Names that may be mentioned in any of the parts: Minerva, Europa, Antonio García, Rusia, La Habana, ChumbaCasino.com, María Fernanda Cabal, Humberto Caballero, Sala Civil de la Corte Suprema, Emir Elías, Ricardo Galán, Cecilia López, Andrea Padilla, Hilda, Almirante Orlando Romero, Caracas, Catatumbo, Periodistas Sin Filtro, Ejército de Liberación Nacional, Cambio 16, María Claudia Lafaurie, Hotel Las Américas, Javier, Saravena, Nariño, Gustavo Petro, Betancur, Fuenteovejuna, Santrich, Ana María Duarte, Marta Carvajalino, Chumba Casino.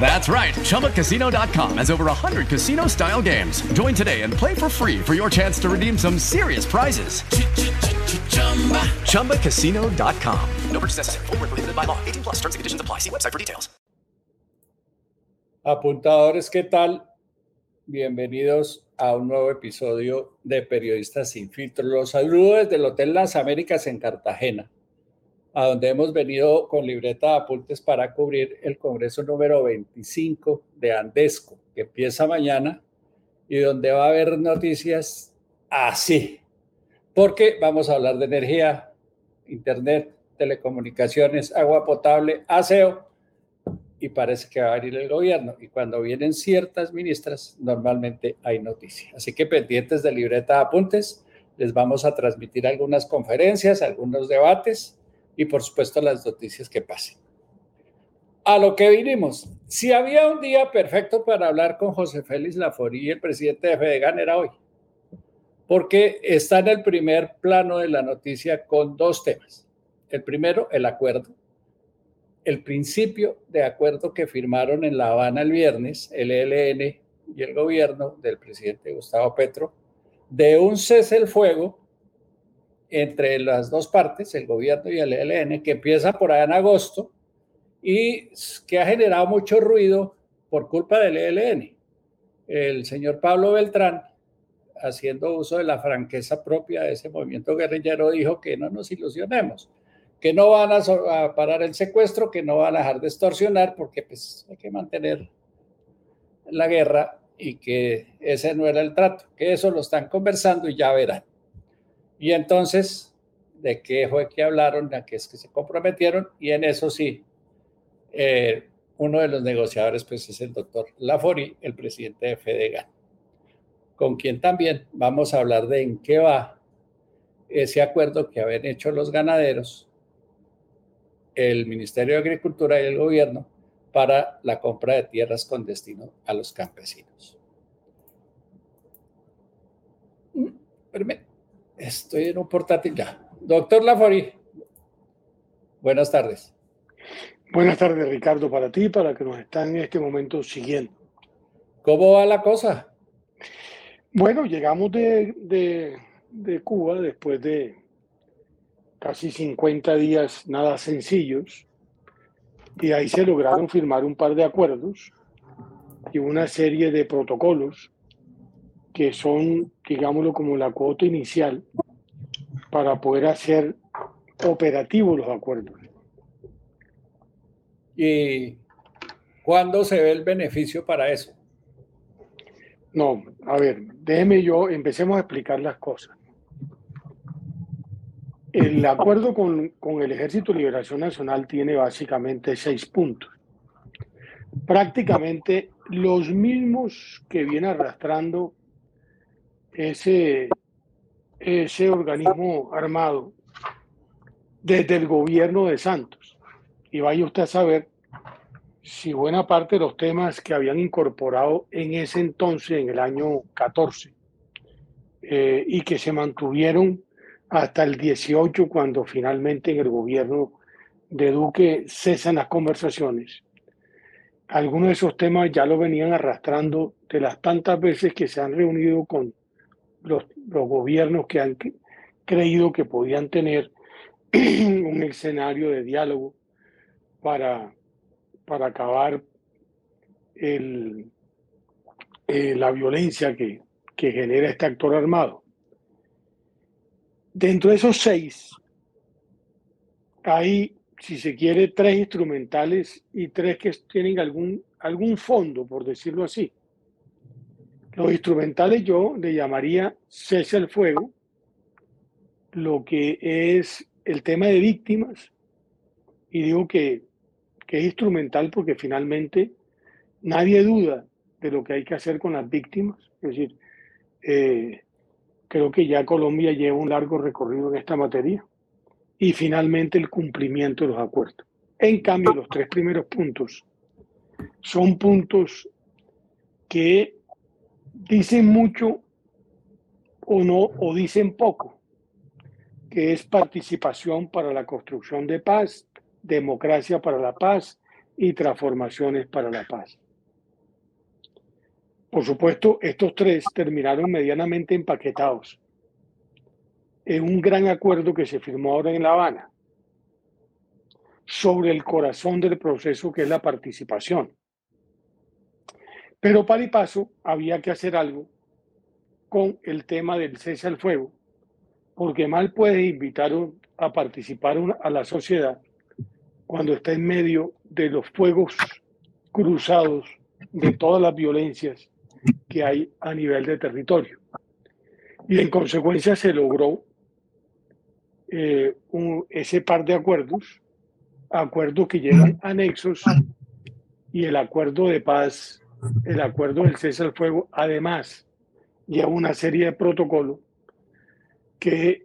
That's right. ChumbaCasino.com has over 100 casino-style games. Join today and play for free for your chance to redeem some serious prizes. ChumbaCasino.com. No purchase necessary. Void where prohibited by law. 18+. Terms and conditions apply. See website for details. Apuntadores, ¿qué tal? Bienvenidos a un nuevo episodio de Periodistas Sin Filtro. Los saludo desde el Hotel Las Américas en Cartagena, a donde hemos venido con libreta de apuntes para cubrir el Congreso número 25 de Andesco, que empieza mañana y donde va a haber noticias así, porque vamos a hablar de energía, internet, telecomunicaciones, agua potable, aseo, y parece que va a venir el gobierno. Y cuando vienen ciertas ministras, normalmente hay noticias. Así que pendientes de libreta de apuntes, les vamos a transmitir algunas conferencias, algunos debates, y por supuesto las noticias que pasen. A lo que vinimos. Si había un día perfecto para hablar con José Félix Lafaurie, el presidente de Fedegán, era hoy, porque está en el primer plano de la noticia con dos temas. El primero, el acuerdo, el principio de acuerdo que firmaron en La Habana el viernes, el ELN y el gobierno del presidente Gustavo Petro, de un cese el fuego entre las dos partes, el gobierno y el ELN, que empieza por allá en agosto y que ha generado mucho ruido por culpa del ELN. El señor Pablo Beltrán, haciendo uso de la franqueza propia de ese movimiento guerrillero, dijo que no nos ilusionemos, que no van a parar el secuestro, que no van a dejar de extorsionar, porque pues hay que mantener la guerra, y que ese no era el trato, que eso lo están conversando y ya verán. Y entonces, ¿de qué fue que hablaron? ¿A qué es que se comprometieron? Y en eso sí, uno de los negociadores pues, es el doctor Lafaurie, el presidente de Fedegán, con quien también vamos a hablar de en qué va ese acuerdo que habían hecho los ganaderos, el Ministerio de Agricultura y el gobierno para la compra de tierras con destino a los campesinos. Permítame. Estoy en un portátil ya. Doctor Lafaurie, buenas tardes. Buenas tardes, Ricardo, para ti, para que nos están en este momento siguiendo. ¿Cómo va la cosa? Bueno, llegamos de Cuba después de casi 50 días nada sencillos, y ahí se lograron firmar un par de acuerdos y una serie de protocolos que son, digámoslo, como la cuota inicial para poder hacer operativos los acuerdos. ¿Y cuándo se ve el beneficio para eso? No, a ver, empecemos a explicar las cosas. El acuerdo con el Ejército de Liberación Nacional tiene básicamente 6 puntos. Prácticamente los mismos que viene arrastrando ese organismo armado desde el gobierno de Santos. Y vaya usted a saber si buena parte de los temas que habían incorporado en ese entonces, en el año 14, y que se mantuvieron hasta el 18, cuando finalmente en el gobierno de Duque cesan las conversaciones. Algunos de esos temas ya lo venían arrastrando de las tantas veces que se han reunido con los gobiernos que han creído que podían tener un escenario de diálogo para acabar la violencia que genera este actor armado. Dentro de esos 6 hay si se quiere, tres instrumentales y tres que tienen algún fondo, por decirlo así. Los instrumentales yo le llamaría Cese el Fuego, lo que es el tema de víctimas, y digo que es instrumental porque finalmente nadie duda de lo que hay que hacer con las víctimas. Es decir, creo que ya Colombia lleva un largo recorrido en esta materia. Y finalmente el cumplimiento de los acuerdos. En cambio, los tres primeros puntos son puntos que dicen mucho o no, o dicen poco, que es participación para la construcción de paz, democracia para la paz y transformaciones para la paz. Por supuesto, estos tres terminaron medianamente empaquetados. Es un gran acuerdo que se firmó ahora en La Habana sobre el corazón del proceso, que es la participación. Pero para y paso había que hacer algo con el tema del cese al fuego, porque mal puedes invitar a participar a la sociedad cuando está en medio de los fuegos cruzados de todas las violencias que hay a nivel de territorio. Y en consecuencia se logró ese par de acuerdos que llevan anexos, y el acuerdo de paz, el acuerdo del cese al fuego, además lleva una serie de protocolos que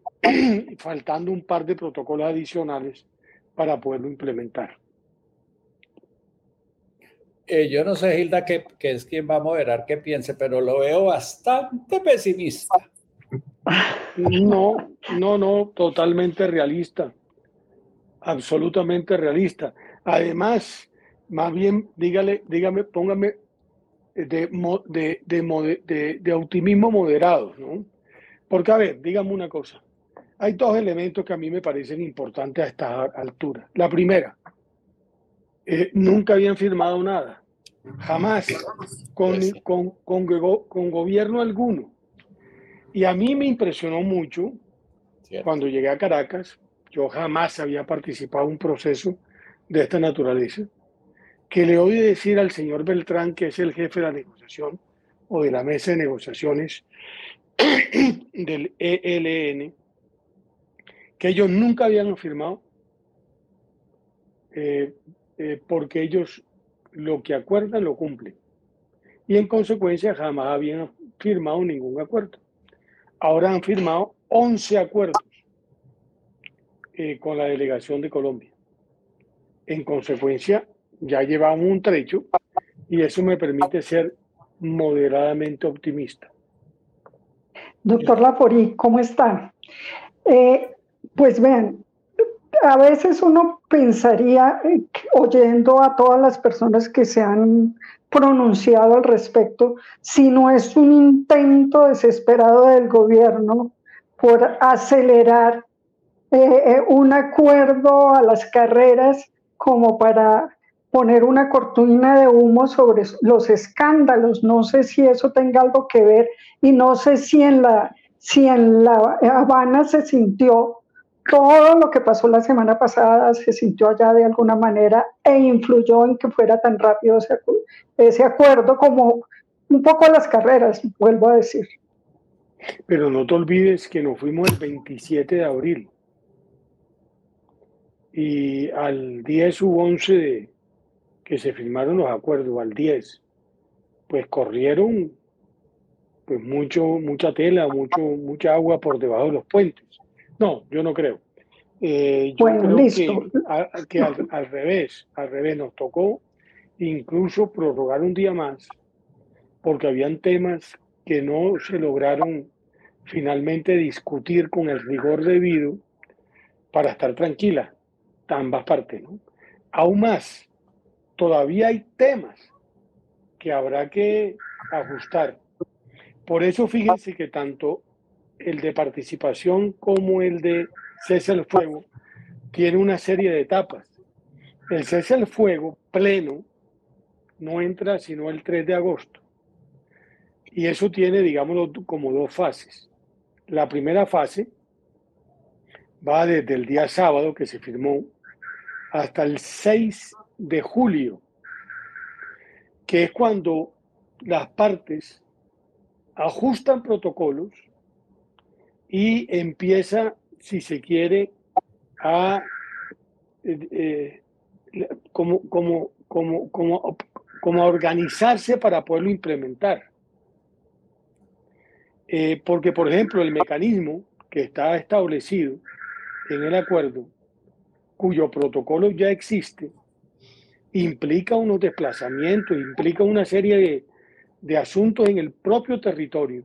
faltando un par de protocolos adicionales para poderlo implementar. Yo no sé, Hilda, que es quien va a moderar, que piense, pero lo veo bastante pesimista. No, totalmente realista, absolutamente realista. Además, más bien, dígame, póngame de optimismo moderado, ¿no? Porque, a ver, dígame una cosa. Hay dos elementos que a mí me parecen importantes a esta altura. La primera, nunca habían firmado nada, jamás, con gobierno alguno. Y a mí me impresionó mucho cuando llegué a Caracas. Yo jamás había participado en un proceso de esta naturaleza, que le oí decir al señor Beltrán, que es el jefe de la negociación o de la mesa de negociaciones del ELN, que ellos nunca habían firmado, porque ellos lo que acuerdan lo cumplen, y en consecuencia jamás habían firmado ningún acuerdo. Ahora han firmado 11 acuerdos con la delegación de Colombia. En consecuencia, ya llevamos un trecho, y eso me permite ser moderadamente optimista. Doctor Lafaurie, ¿cómo está? Pues vean, a veces uno pensaría, oyendo a todas las personas que se han pronunciado al respecto, si no es un intento desesperado del gobierno por acelerar un acuerdo a las carreras, como para poner una cortina de humo sobre los escándalos. No sé si eso tenga algo que ver, y no sé si en la Habana se sintió todo lo que pasó la semana pasada, se sintió allá de alguna manera e influyó en que fuera tan rápido ese acuerdo, como un poco las carreras, vuelvo a decir. Pero no te olvides que nos fuimos el 27 de abril y al 10 u 11 que se firmaron los acuerdos, al 10, pues corrieron pues mucha tela, mucha agua por debajo de los puentes. No, yo no creo. Yo creo que al revés nos tocó incluso prorrogar un día más, porque habían temas que no se lograron finalmente discutir con el rigor debido para estar tranquila, ambas partes, ¿no? Aún más, todavía hay temas que habrá que ajustar. Por eso fíjense que tanto el de participación como el de cese al fuego tiene una serie de etapas. El cese al fuego pleno no entra sino el 3 de agosto. Y eso tiene, digámoslo, como dos fases. La primera fase va desde el día sábado que se firmó hasta el 6 de julio, que es cuando las partes ajustan protocolos y empieza, si se quiere, a como a organizarse para poderlo implementar. Porque, por ejemplo, el mecanismo que está establecido en el acuerdo, cuyo protocolo ya existe, implica unos desplazamientos, implica una serie de asuntos en el propio territorio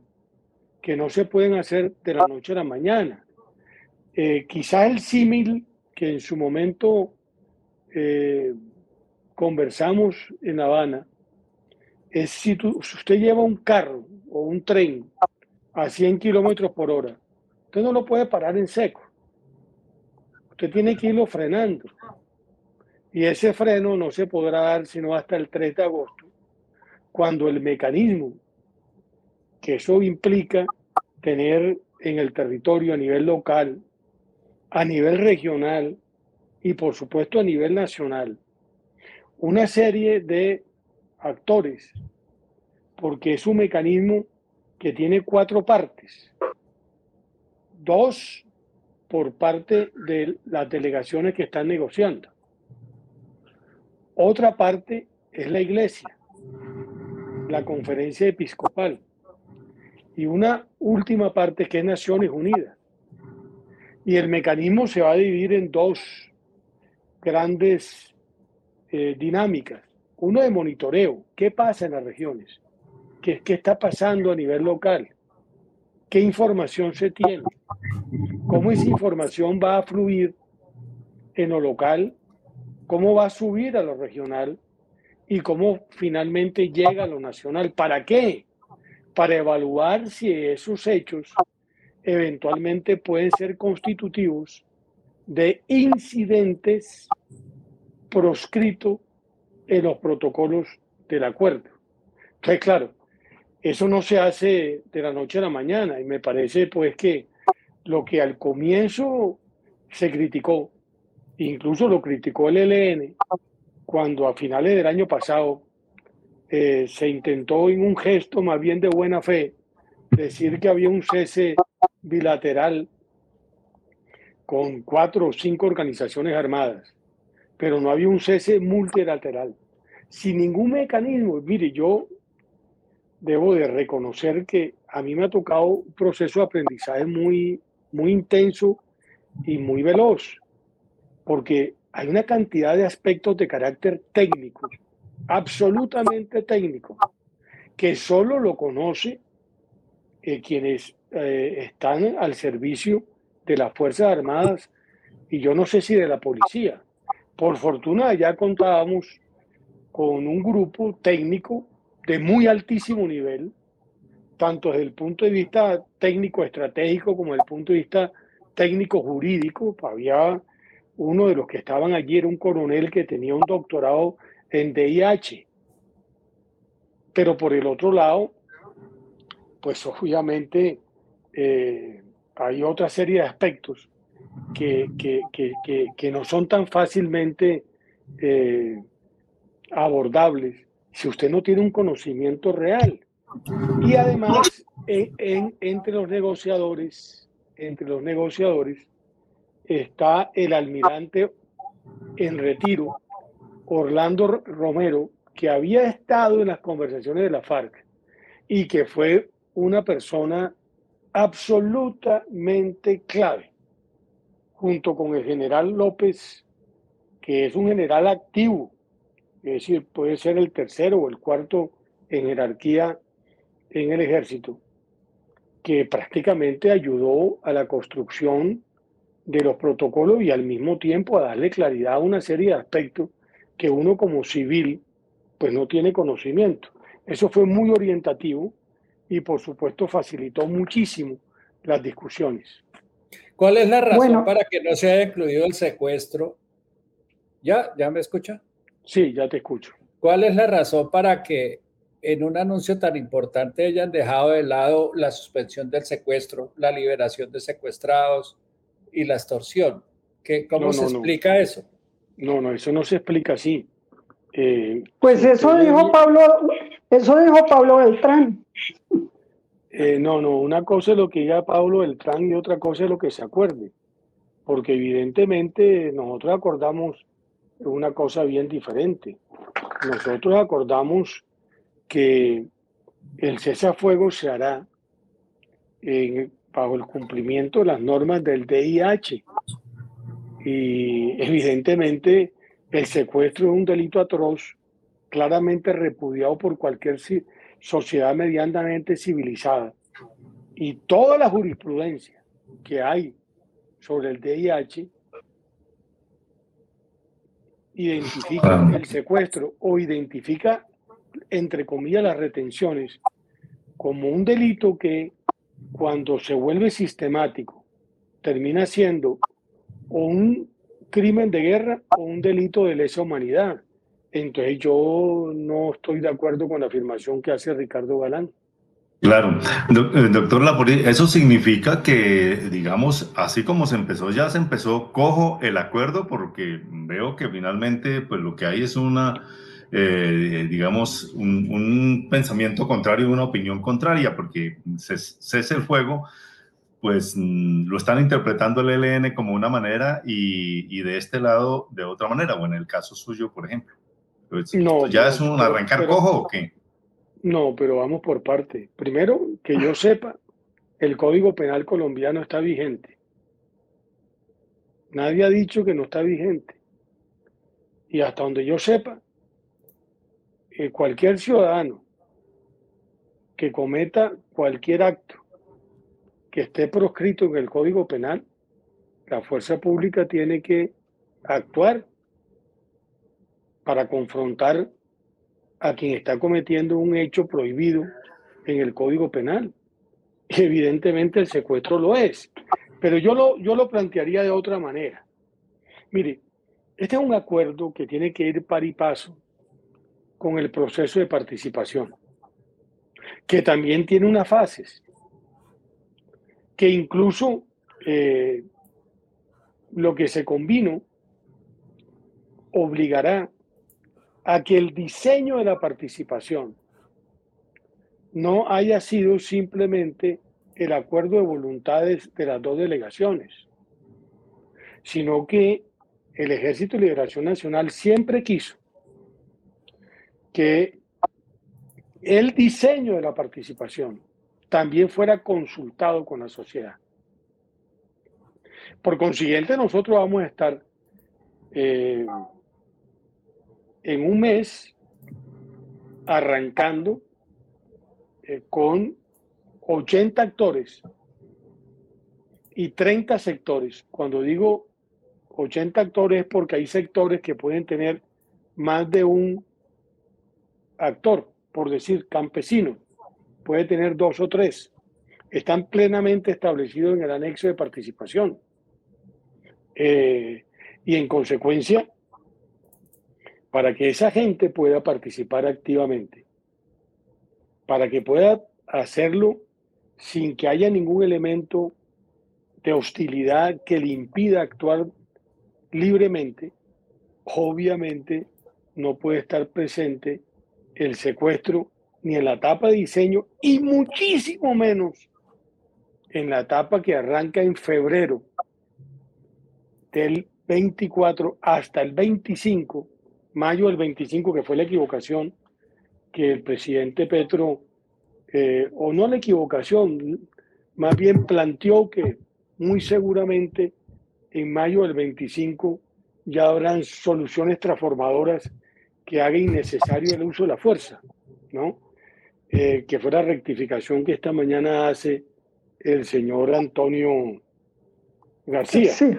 que no se pueden hacer de la noche a la mañana. Quizás el símil que en su momento conversamos en La Habana es si usted lleva un carro o un tren a 100 kilómetros por hora, usted no lo puede parar en seco. Usted tiene que irlo frenando. Y ese freno no se podrá dar sino hasta el 3 de agosto, cuando el mecanismo que eso implica tener en el territorio a nivel local, a nivel regional y por supuesto a nivel nacional, una serie de actores, porque es un mecanismo que tiene 4 partes, 2 por parte de las delegaciones que están negociando. Otra parte es la Iglesia, la Conferencia Episcopal, y una última parte que es Naciones Unidas. Y el mecanismo se va a dividir en 2 grandes dinámicas. Uno de monitoreo, qué pasa en las regiones, qué está pasando a nivel local, qué información se tiene, cómo esa información va a fluir en lo local, cómo va a subir a lo regional y cómo finalmente llega a lo nacional. ¿Para qué? Para evaluar si esos hechos eventualmente pueden ser constitutivos de incidentes proscritos en los protocolos del acuerdo. Entonces, claro, eso no se hace de la noche a la mañana y me parece pues que lo que al comienzo se criticó, incluso lo criticó el ELN, cuando a finales del año pasado se intentó en un gesto más bien de buena fe decir que había un cese bilateral con 4 o 5 organizaciones armadas, pero no había un cese multilateral, sin ningún mecanismo. Mire, yo debo de reconocer que a mí me ha tocado un proceso de aprendizaje muy, muy intenso y muy veloz, porque hay una cantidad de aspectos de carácter técnico, absolutamente técnico, que solo lo conoce quienes están al servicio de las Fuerzas Armadas y yo no sé si de la policía. Por fortuna ya contábamos con un grupo técnico de muy altísimo nivel, tanto desde el punto de vista técnico estratégico como desde el punto de vista técnico jurídico. Había uno de los que estaban allí, era un coronel que tenía un doctorado en DIH. Pero por el otro lado, pues obviamente hay otra serie de aspectos que no son tan fácilmente abordables si usted no tiene un conocimiento real. Y además, entre los negociadores, está el almirante en retiro, Orlando Romero, que había estado en las conversaciones de la FARC y que fue una persona absolutamente clave, junto con el general López, que es un general activo, es decir, puede ser el tercero o el cuarto en jerarquía en el ejército, que prácticamente ayudó a la construcción de los protocolos y al mismo tiempo a darle claridad a una serie de aspectos que uno como civil pues no tiene conocimiento. Eso fue muy orientativo y por supuesto facilitó muchísimo las discusiones. ¿Cuál es la razón para que no se haya incluido el secuestro? ¿Ya me escucha? Sí, ya te escucho. ¿Cuál es la razón para que en un anuncio tan importante hayan dejado de lado la suspensión del secuestro, la liberación de secuestrados y la extorsión? ¿Cómo se explica eso? No, no, eso no se explica así. Pues eso dijo Pablo, Beltrán. No, no, una cosa es lo que diga Pablo Beltrán y otra cosa es lo que se acuerde, porque evidentemente nosotros acordamos una cosa bien diferente. Nosotros acordamos que el cesafuego se hará bajo el cumplimiento de las normas del DIH, y evidentemente el secuestro es un delito atroz, claramente repudiado por cualquier sociedad medianamente civilizada, y toda la jurisprudencia que hay sobre el DIH identifica el secuestro o identifica, entre comillas, las retenciones como un delito que, cuando se vuelve sistemático, termina siendo o un crimen de guerra o un delito de lesa humanidad. Entonces yo no estoy de acuerdo con la afirmación que hace Ricardo Galán. Claro, doctor Lafaurie, eso significa que, digamos, así como se empezó, ya se empezó cojo el acuerdo, porque veo que finalmente pues lo que hay es una, digamos, un pensamiento contrario, una opinión contraria, porque cese el fuego, pues lo están interpretando el ELN como una manera y de este lado de otra manera, o en el caso suyo, por ejemplo. No, ¿ya es un arrancar cojo o qué? No, pero vamos por parte. Primero, que yo sepa, el Código Penal colombiano está vigente. Nadie ha dicho que no está vigente. Y hasta donde yo sepa, cualquier ciudadano que cometa cualquier acto que esté proscrito en el Código Penal, la fuerza pública tiene que actuar para confrontar a quien está cometiendo un hecho prohibido en el Código Penal. Y evidentemente el secuestro lo es. Pero yo lo plantearía de otra manera. Mire, este es un acuerdo que tiene que ir par y paso con el proceso de participación, que también tiene unas fases, que incluso lo que se combinó obligará a que el diseño de la participación no haya sido simplemente el acuerdo de voluntades de las dos delegaciones, sino que el Ejército de Liberación Nacional siempre quiso que el diseño de la participación también fuera consultado con la sociedad. Por consiguiente, nosotros vamos a estar en un mes arrancando con 80 actores y 30 sectores. Cuando digo 80 actores es porque hay sectores que pueden tener más de un actor, por decir, campesino puede tener 2 o 3. Están plenamente establecidos en el anexo de participación. Y en consecuencia, para que esa gente pueda participar activamente, para que pueda hacerlo sin que haya ningún elemento de hostilidad que le impida actuar libremente, obviamente no puede estar presente el secuestro ni en la etapa de diseño, y muchísimo menos en la etapa que arranca en febrero del 24 hasta el 25, mayo del 25, que fue la equivocación que el presidente Petro, o no la equivocación, más bien planteó que muy seguramente en mayo del 25 ya habrán soluciones transformadoras que hagan innecesario el uso de la fuerza, ¿no? Que fue la rectificación que esta mañana hace el señor Antonio García. Sí.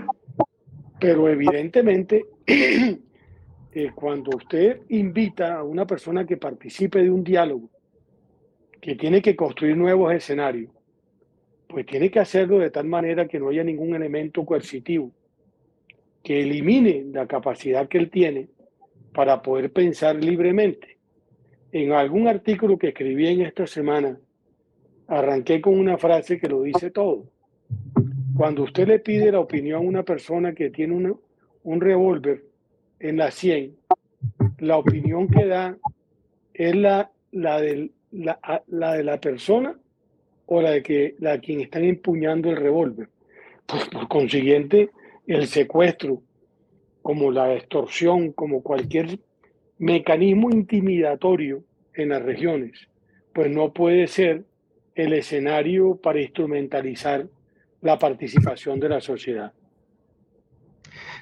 Pero evidentemente, cuando usted invita a una persona que participe de un diálogo, que tiene que construir nuevos escenarios, pues tiene que hacerlo de tal manera que no haya ningún elemento coercitivo, que elimine la capacidad que él tiene para poder pensar libremente. En algún artículo que escribí en esta semana, arranqué con una frase que lo dice todo. Cuando usted le pide la opinión a una persona que tiene un revólver, en las 100, la opinión que da es la de la persona o la de quien están empuñando el revólver. Pues, por consiguiente, el secuestro, como la extorsión, como cualquier mecanismo intimidatorio en las regiones, pues no puede ser el escenario para instrumentalizar la participación de la sociedad.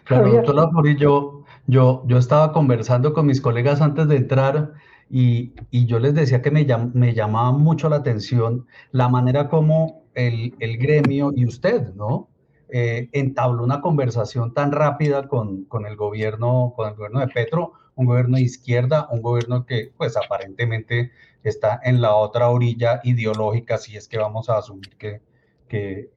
Claro, doctor Lafaurie, yo estaba conversando con mis colegas antes de entrar y yo les decía que me llamaba mucho la atención la manera como el gremio y usted, ¿no?, entabló una conversación tan rápida con el gobierno de Petro, un gobierno de izquierda, un gobierno que pues aparentemente está en la otra orilla ideológica, si es que vamos a asumir que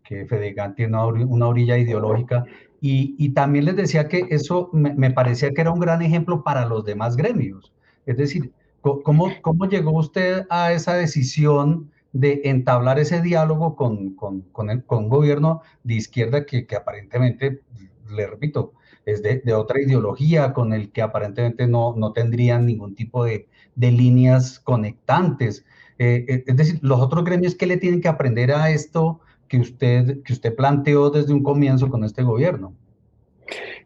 Fedegán tiene una orilla ideológica. Y también les decía que eso me parecía que era un gran ejemplo para los demás gremios. Es decir, ¿cómo llegó usted a esa decisión de entablar ese diálogo con un gobierno de izquierda que aparentemente, le repito, es de otra ideología, con el que aparentemente no tendrían ningún tipo de líneas conectantes? Es decir, los otros gremios, ¿qué le tienen que aprender a esto que usted planteó desde un comienzo con este gobierno?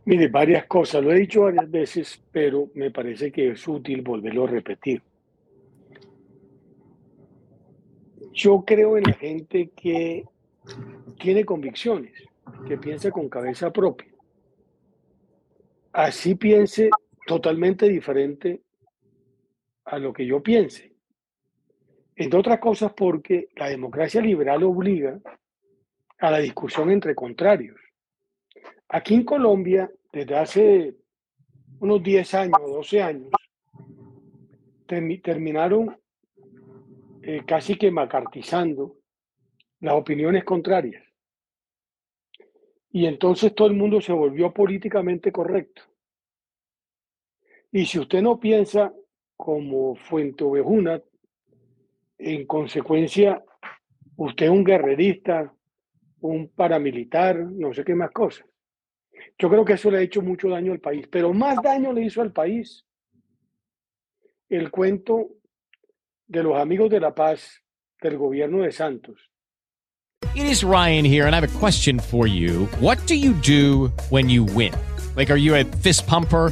Mire, varias cosas. Lo he dicho varias veces, pero me parece que es útil volverlo a repetir. Yo creo en la gente que tiene convicciones, que piensa con cabeza propia. Así piense totalmente diferente a lo que yo piense. Entre otras cosas porque la democracia liberal obliga a la discusión entre contrarios. Aquí en Colombia, desde hace unos 10 años o 12 años, terminaron casi que macartizando las opiniones contrarias. Y entonces todo el mundo se volvió políticamente correcto. Y si usted no piensa como Fuenteovejuna, en consecuencia, usted es un guerrerista, un paramilitar, no sé qué más cosas. Yo creo que eso le ha hecho mucho daño al país, pero más daño le hizo al país el cuento de los amigos de la paz del gobierno de Santos. It is Ryan here, and I have a question for you. What do? When you win? Like, are you a fist pumper?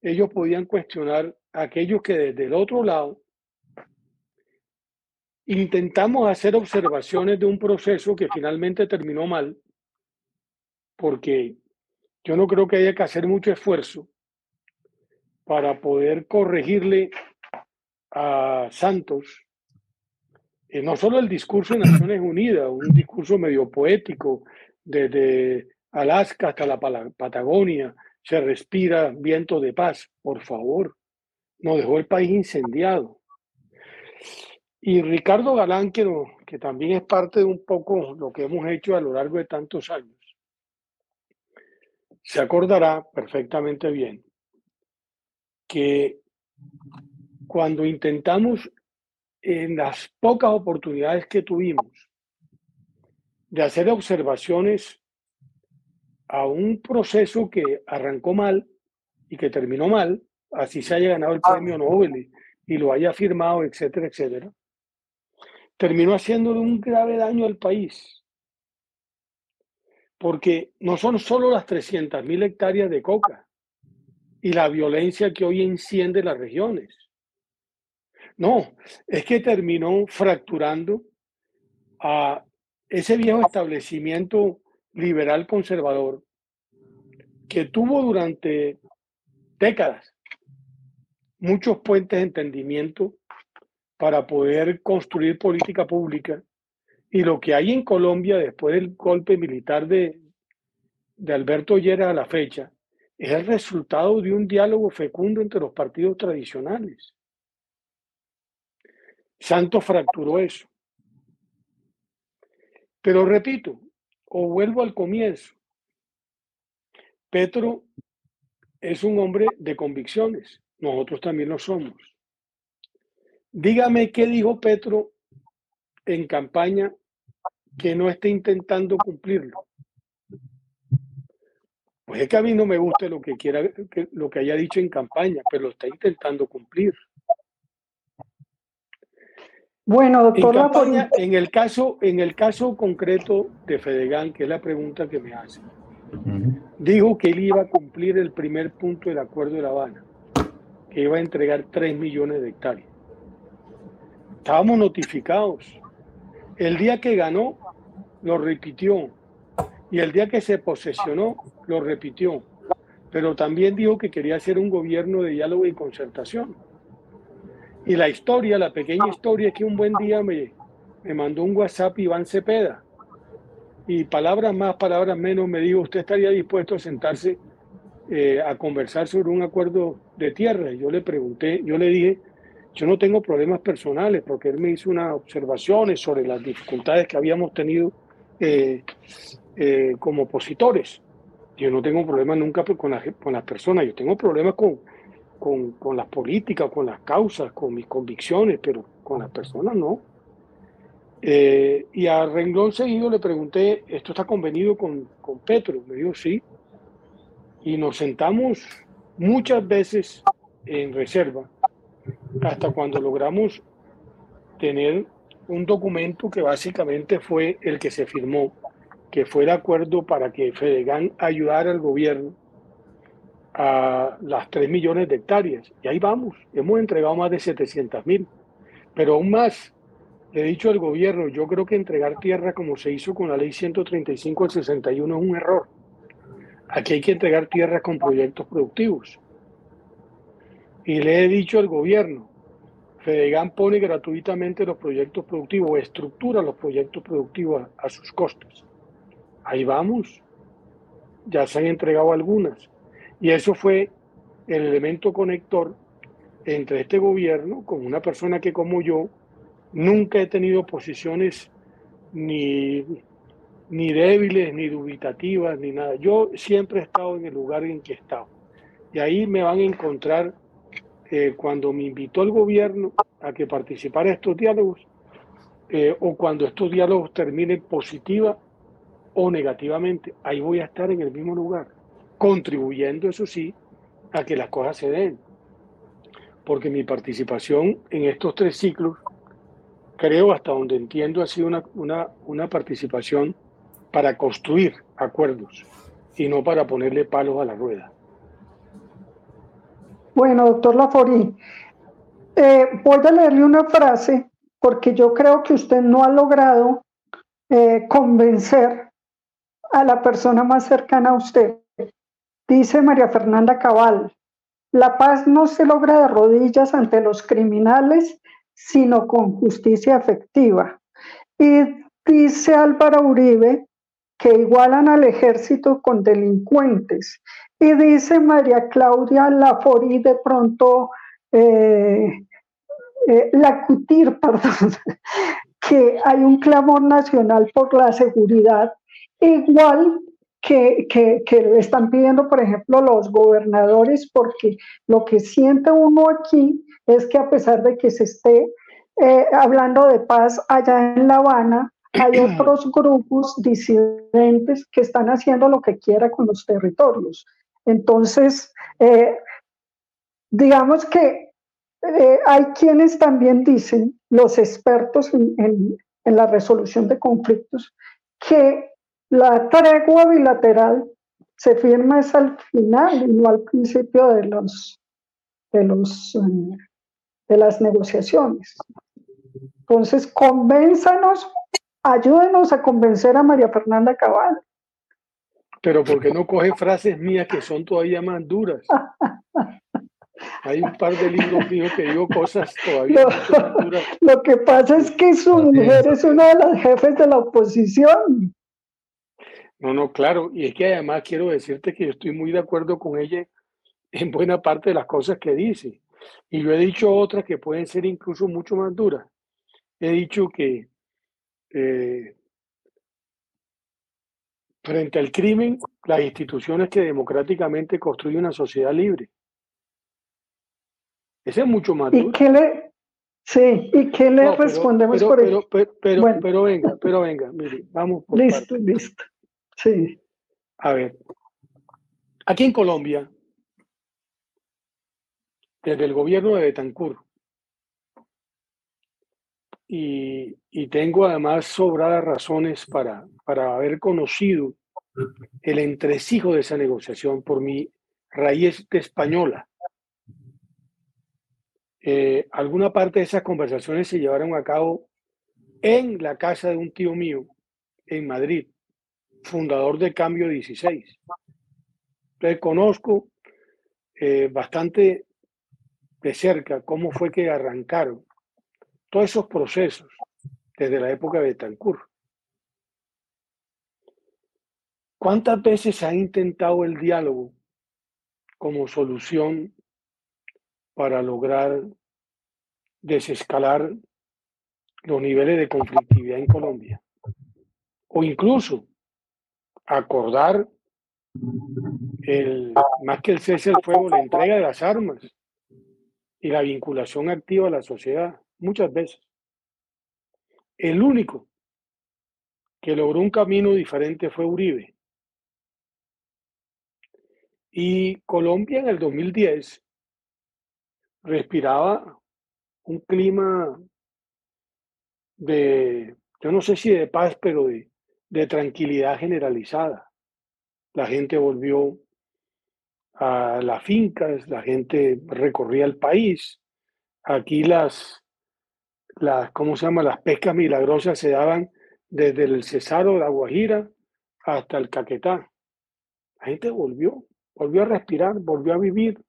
ellos podían cuestionar a aquellos que desde el otro lado intentamos hacer observaciones de un proceso que finalmente terminó mal, porque yo no creo que haya que hacer mucho esfuerzo para poder corregirle a Santos, no solo el discurso de Naciones Unidas, un discurso medio poético, desde Alaska hasta la Patagonia, se respira viento de paz, por favor. Nos dejó el país incendiado. Y Ricardo Galán, que también es parte de un poco lo que hemos hecho a lo largo de tantos años, se acordará perfectamente bien que cuando intentamos, en las pocas oportunidades que tuvimos, de hacer observaciones a un proceso que arrancó mal y que terminó mal, así se haya ganado el premio Nobel y lo haya firmado, etcétera, etcétera, terminó haciéndole un grave daño al país. Porque no son solo las 300.000 hectáreas de coca, y la violencia que hoy enciende las regiones. No, es que terminó fracturando a ese viejo establecimiento liberal conservador que tuvo durante décadas muchos puentes de entendimiento para poder construir política pública. Y lo que hay en Colombia después del golpe militar de Alberto Lleras a la fecha es el resultado de un diálogo fecundo entre los partidos tradicionales. Santos fracturó eso. Pero repito, o vuelvo al comienzo, Petro es un hombre de convicciones, nosotros también lo somos. Dígame qué dijo Petro en campaña que no esté intentando cumplirlo. Pues es que a mí no me gusta lo que quiera, lo que haya dicho en campaña, pero lo está intentando cumplir. Bueno, doctor Lafaurie, en el caso concreto de Fedegán, que es la pregunta que me hace, dijo que él iba a cumplir el primer punto del acuerdo de La Habana, que iba a entregar 3 millones de hectáreas. Estábamos notificados. El día que ganó, lo repitió. Y el día que se posesionó, lo repitió. Pero también dijo que quería hacer un gobierno de diálogo y concertación. Y la historia, la pequeña historia, es que un buen día me mandó un WhatsApp Iván Cepeda. Y palabras más, palabras menos, me dijo, ¿usted estaría dispuesto a sentarse a conversar sobre un acuerdo de tierra? Y yo le pregunté, yo le dije, yo no tengo problemas personales, porque él me hizo unas observaciones sobre las dificultades que habíamos tenido como opositores. Yo no tengo problemas nunca con las personas, yo tengo problemas con las políticas, con las causas, con mis convicciones, pero con las personas no. Y a renglón seguido le pregunté, ¿esto está convenido con Petro? Me dijo sí. Y nos sentamos muchas veces en reserva, hasta cuando logramos tener un documento que básicamente fue el que se firmó, que fue el acuerdo para que Fedegán ayudara al gobierno a las 3 millones de hectáreas. Y ahí vamos, hemos entregado más de 700.000. Pero aún más, le he dicho al gobierno, yo creo que entregar tierra como se hizo con la ley 135 del 61 es un error. Aquí hay que entregar tierra con proyectos productivos. Y le he dicho al gobierno, Fedegán pone gratuitamente los proyectos productivos, estructura los proyectos productivos a sus costos. Ahí vamos, ya se han entregado algunas. Y eso fue el elemento conector entre este gobierno con una persona que, como yo, nunca he tenido posiciones ni débiles, ni dubitativas, ni nada. Yo siempre he estado en el lugar en que he estado. Y ahí me van a encontrar cuando me invitó el gobierno a que participara en estos diálogos o cuando estos diálogos terminen positiva o negativamente. Ahí voy a estar en el mismo lugar, contribuyendo, eso sí, a que las cosas se den. Porque mi participación en estos 3 ciclos, creo, hasta donde entiendo, ha sido una participación para construir acuerdos y no para ponerle palos a la rueda. Bueno, doctor Lafaurie, voy a leerle una frase porque yo creo que usted no ha logrado convencer a la persona más cercana a usted. Dice María Fernanda Cabal, la paz no se logra de rodillas ante los criminales, sino con justicia efectiva. Y dice Álvaro Uribe que igualan al ejército con delincuentes. Y dice María Claudia Lafaurie de pronto, Lacutir, que hay un clamor nacional por la seguridad, igual que están pidiendo, por ejemplo, los gobernadores, porque lo que siente uno aquí es que a pesar de que se esté hablando de paz allá en La Habana, hay otros grupos disidentes que están haciendo lo que quiera con los territorios. Entonces, digamos que hay quienes también dicen, los expertos en la resolución de conflictos, que la tregua bilateral se firma es al final y no al principio de las negociaciones. Entonces, convénzanos, ayúdenos a convencer a María Fernanda Cabal. Pero ¿por qué no coge frases mías que son todavía más duras? Hay un par de libros míos que digo cosas todavía más duras. Lo que pasa es que su mujer es una de las jefes de la oposición. No, claro. Y es que además quiero decirte que yo estoy muy de acuerdo con ella en buena parte de las cosas que dice. Y yo he dicho otras que pueden ser incluso mucho más duras. He dicho que frente al crimen, las instituciones que democráticamente construyen una sociedad libre. Ese es mucho más duro. ¿Y qué le respondemos por eso? Pero venga, mire, vamos por partes. Listo. Sí. A ver, aquí en Colombia, desde el gobierno de Betancur, y tengo además sobradas razones para haber conocido el entresijo de esa negociación por mi raíz española. Alguna parte de esas conversaciones se llevaron a cabo en la casa de un tío mío en Madrid, fundador de Cambio 16. Entonces conozco bastante de cerca cómo fue que arrancaron todos esos procesos desde la época de Betancur. ¿Cuántas veces ha intentado el diálogo como solución para lograr desescalar los niveles de conflictividad en Colombia? O incluso acordar más que el cese del fuego, la entrega de las armas y la vinculación activa a la sociedad. Muchas veces. El único que logró un camino diferente fue Uribe. Y Colombia en el 2010 respiraba un clima de, yo no sé si de paz, pero de tranquilidad generalizada. La gente volvió a las fincas, la gente recorría el país. Aquí las pescas milagrosas se daban desde el Cesar o la Guajira hasta el Caquetá. La gente volvió a respirar, volvió a vivir.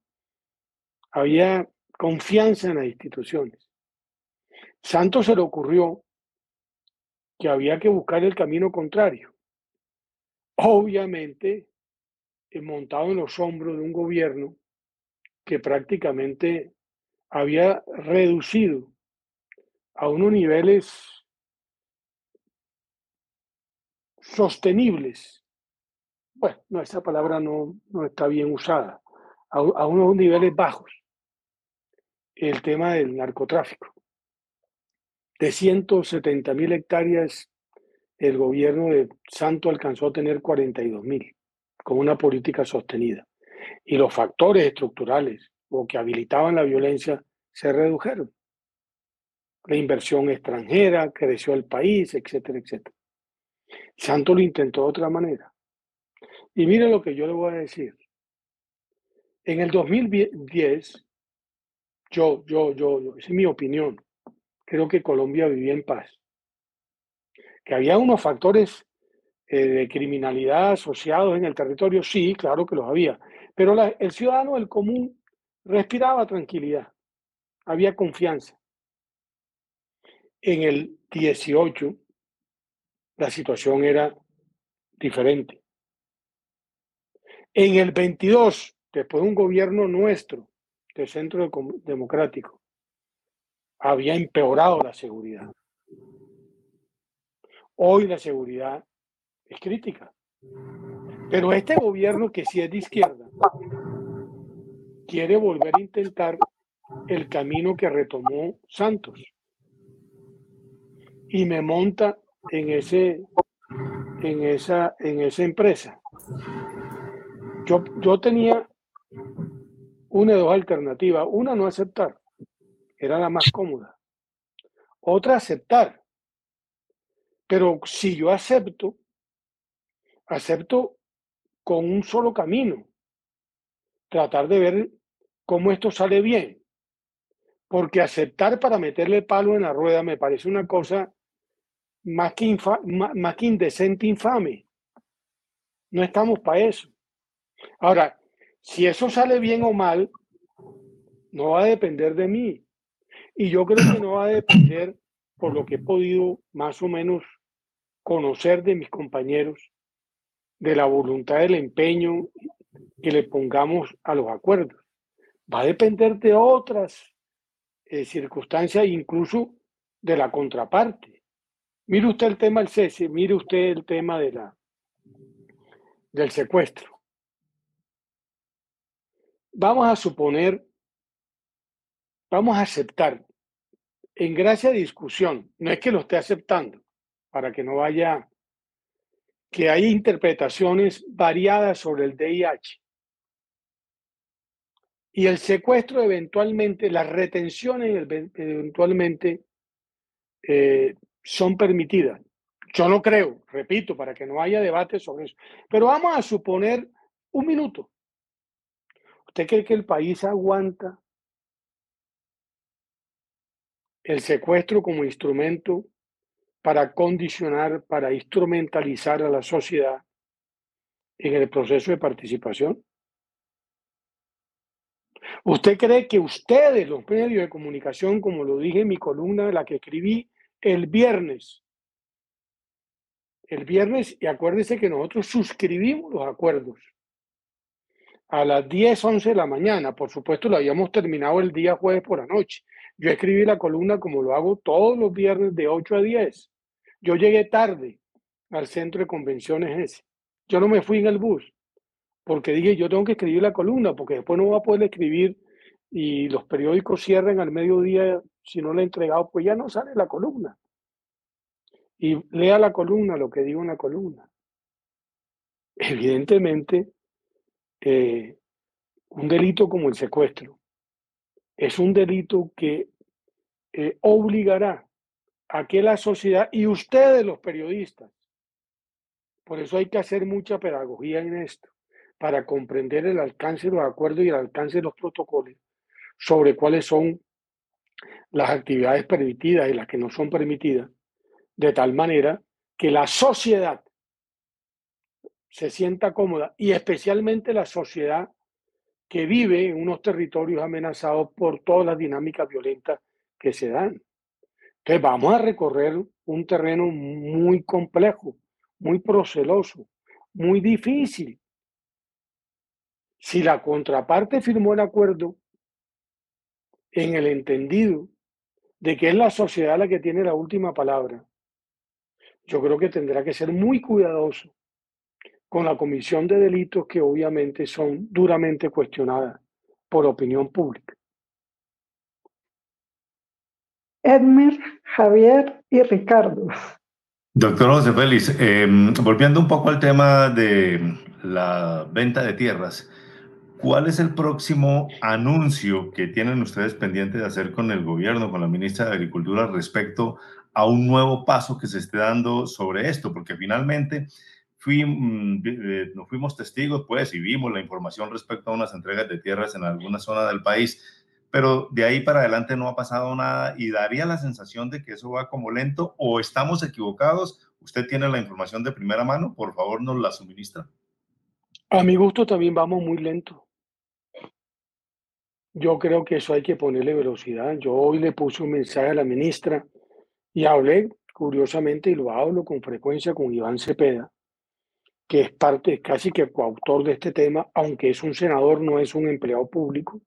Había confianza en las instituciones. Santos se le ocurrió que había que buscar el camino contrario. Obviamente, montado en los hombros de un gobierno que prácticamente había reducido a unos niveles sostenibles. Bueno, no, esa palabra no está bien usada. A unos niveles bajos. El tema del narcotráfico. De 170.000 hectáreas, el gobierno de Santos alcanzó a tener 42.000 con una política sostenida. Y los factores estructurales o que habilitaban la violencia se redujeron. La inversión extranjera, creció el país, etcétera, etcétera. Santos lo intentó de otra manera. Y mire lo que yo le voy a decir. En el 2010, esa es mi opinión, creo que Colombia vivía en paz. Que había unos factores de criminalidad asociados en el territorio, sí, claro que los había. Pero el ciudadano, el común, respiraba tranquilidad. Había confianza. En el 18, la situación era diferente. En el 22, después de un gobierno nuestro, del Centro Democrático, había empeorado la seguridad. Hoy la seguridad es crítica. Pero este gobierno, que sí es de izquierda, quiere volver a intentar el camino que retomó Santos. Y me monta en esa empresa. Yo tenía una de dos alternativas. Una, no aceptar. Era la más cómoda. Otra, aceptar. Pero si yo acepto con un solo camino, tratar de ver cómo esto sale bien, porque aceptar para meterle palo en la rueda me parece una cosa más que indecente, infame. No estamos para eso. Ahora, si eso sale bien o mal, no va a depender de mí. Y yo creo que no va a depender, por lo que he podido más o menos conocer de mis compañeros, de la voluntad, del empeño que le pongamos a los acuerdos. Va a depender de otras circunstancias, incluso de la contraparte. Mire usted el tema del cese, mire usted el tema de del secuestro. Vamos a suponer, vamos a aceptar, en gracia de discusión, no es que lo esté aceptando, para que no vaya, que hay interpretaciones variadas sobre el DIH. Y el secuestro eventualmente, las retenciones eventualmente son permitidas. Yo no creo, repito, para que no haya debate sobre eso. Pero vamos a suponer un minuto. ¿Usted cree que el país aguanta el secuestro como instrumento para condicionar, para instrumentalizar a la sociedad en el proceso de participación? ¿Usted cree que ustedes, los medios de comunicación, como lo dije en mi columna, la que escribí el viernes, y acuérdense que nosotros suscribimos los acuerdos a las 10, 11 de la mañana, por supuesto lo habíamos terminado el día jueves por la noche, yo escribí la columna como lo hago todos los viernes de 8 a 10, yo llegué tarde al centro de convenciones ese, yo no me fui en el bus, porque dije yo tengo que escribir la columna, porque después no voy a poder escribir y los periódicos cierran al mediodía, si no la he entregado, pues ya no sale la columna. Y lea la columna, lo que digo en la columna. Evidentemente, un delito como el secuestro es un delito que obligará a que la sociedad y ustedes los periodistas, por eso hay que hacer mucha pedagogía en esto, para comprender el alcance de los acuerdos y el alcance de los protocolos sobre cuáles son las actividades permitidas y las que no son permitidas, de tal manera que la sociedad se sienta cómoda, y especialmente la sociedad que vive en unos territorios amenazados por todas las dinámicas violentas que se dan. Entonces vamos a recorrer un terreno muy complejo, muy proceloso, muy difícil. Si la contraparte firmó el acuerdo en el entendido de que es la sociedad la que tiene la última palabra, yo creo que tendrá que ser muy cuidadoso con la comisión de delitos que obviamente son duramente cuestionadas por opinión pública. Edmer, Javier y Ricardo. Doctor José Félix, volviendo un poco al tema de la venta de tierras, ¿cuál es el próximo anuncio que tienen ustedes pendientes de hacer con el gobierno, con la ministra de Agricultura, respecto a un nuevo paso que se esté dando sobre esto? Porque finalmente nos fuimos testigos, pues, y vimos la información respecto a unas entregas de tierras en alguna zona del país, pero de ahí para adelante no ha pasado nada y daría la sensación de que eso va como lento, o estamos equivocados. ¿Usted tiene la información de primera mano? Por favor, nos la suministra. A mi gusto también vamos muy lento. Yo creo que eso hay que ponerle velocidad. Yo hoy le puse un mensaje a la ministra y hablé, curiosamente, y lo hablo con frecuencia con Iván Cepeda, que es parte, casi que coautor de este tema, aunque es un senador, no es un empleado público.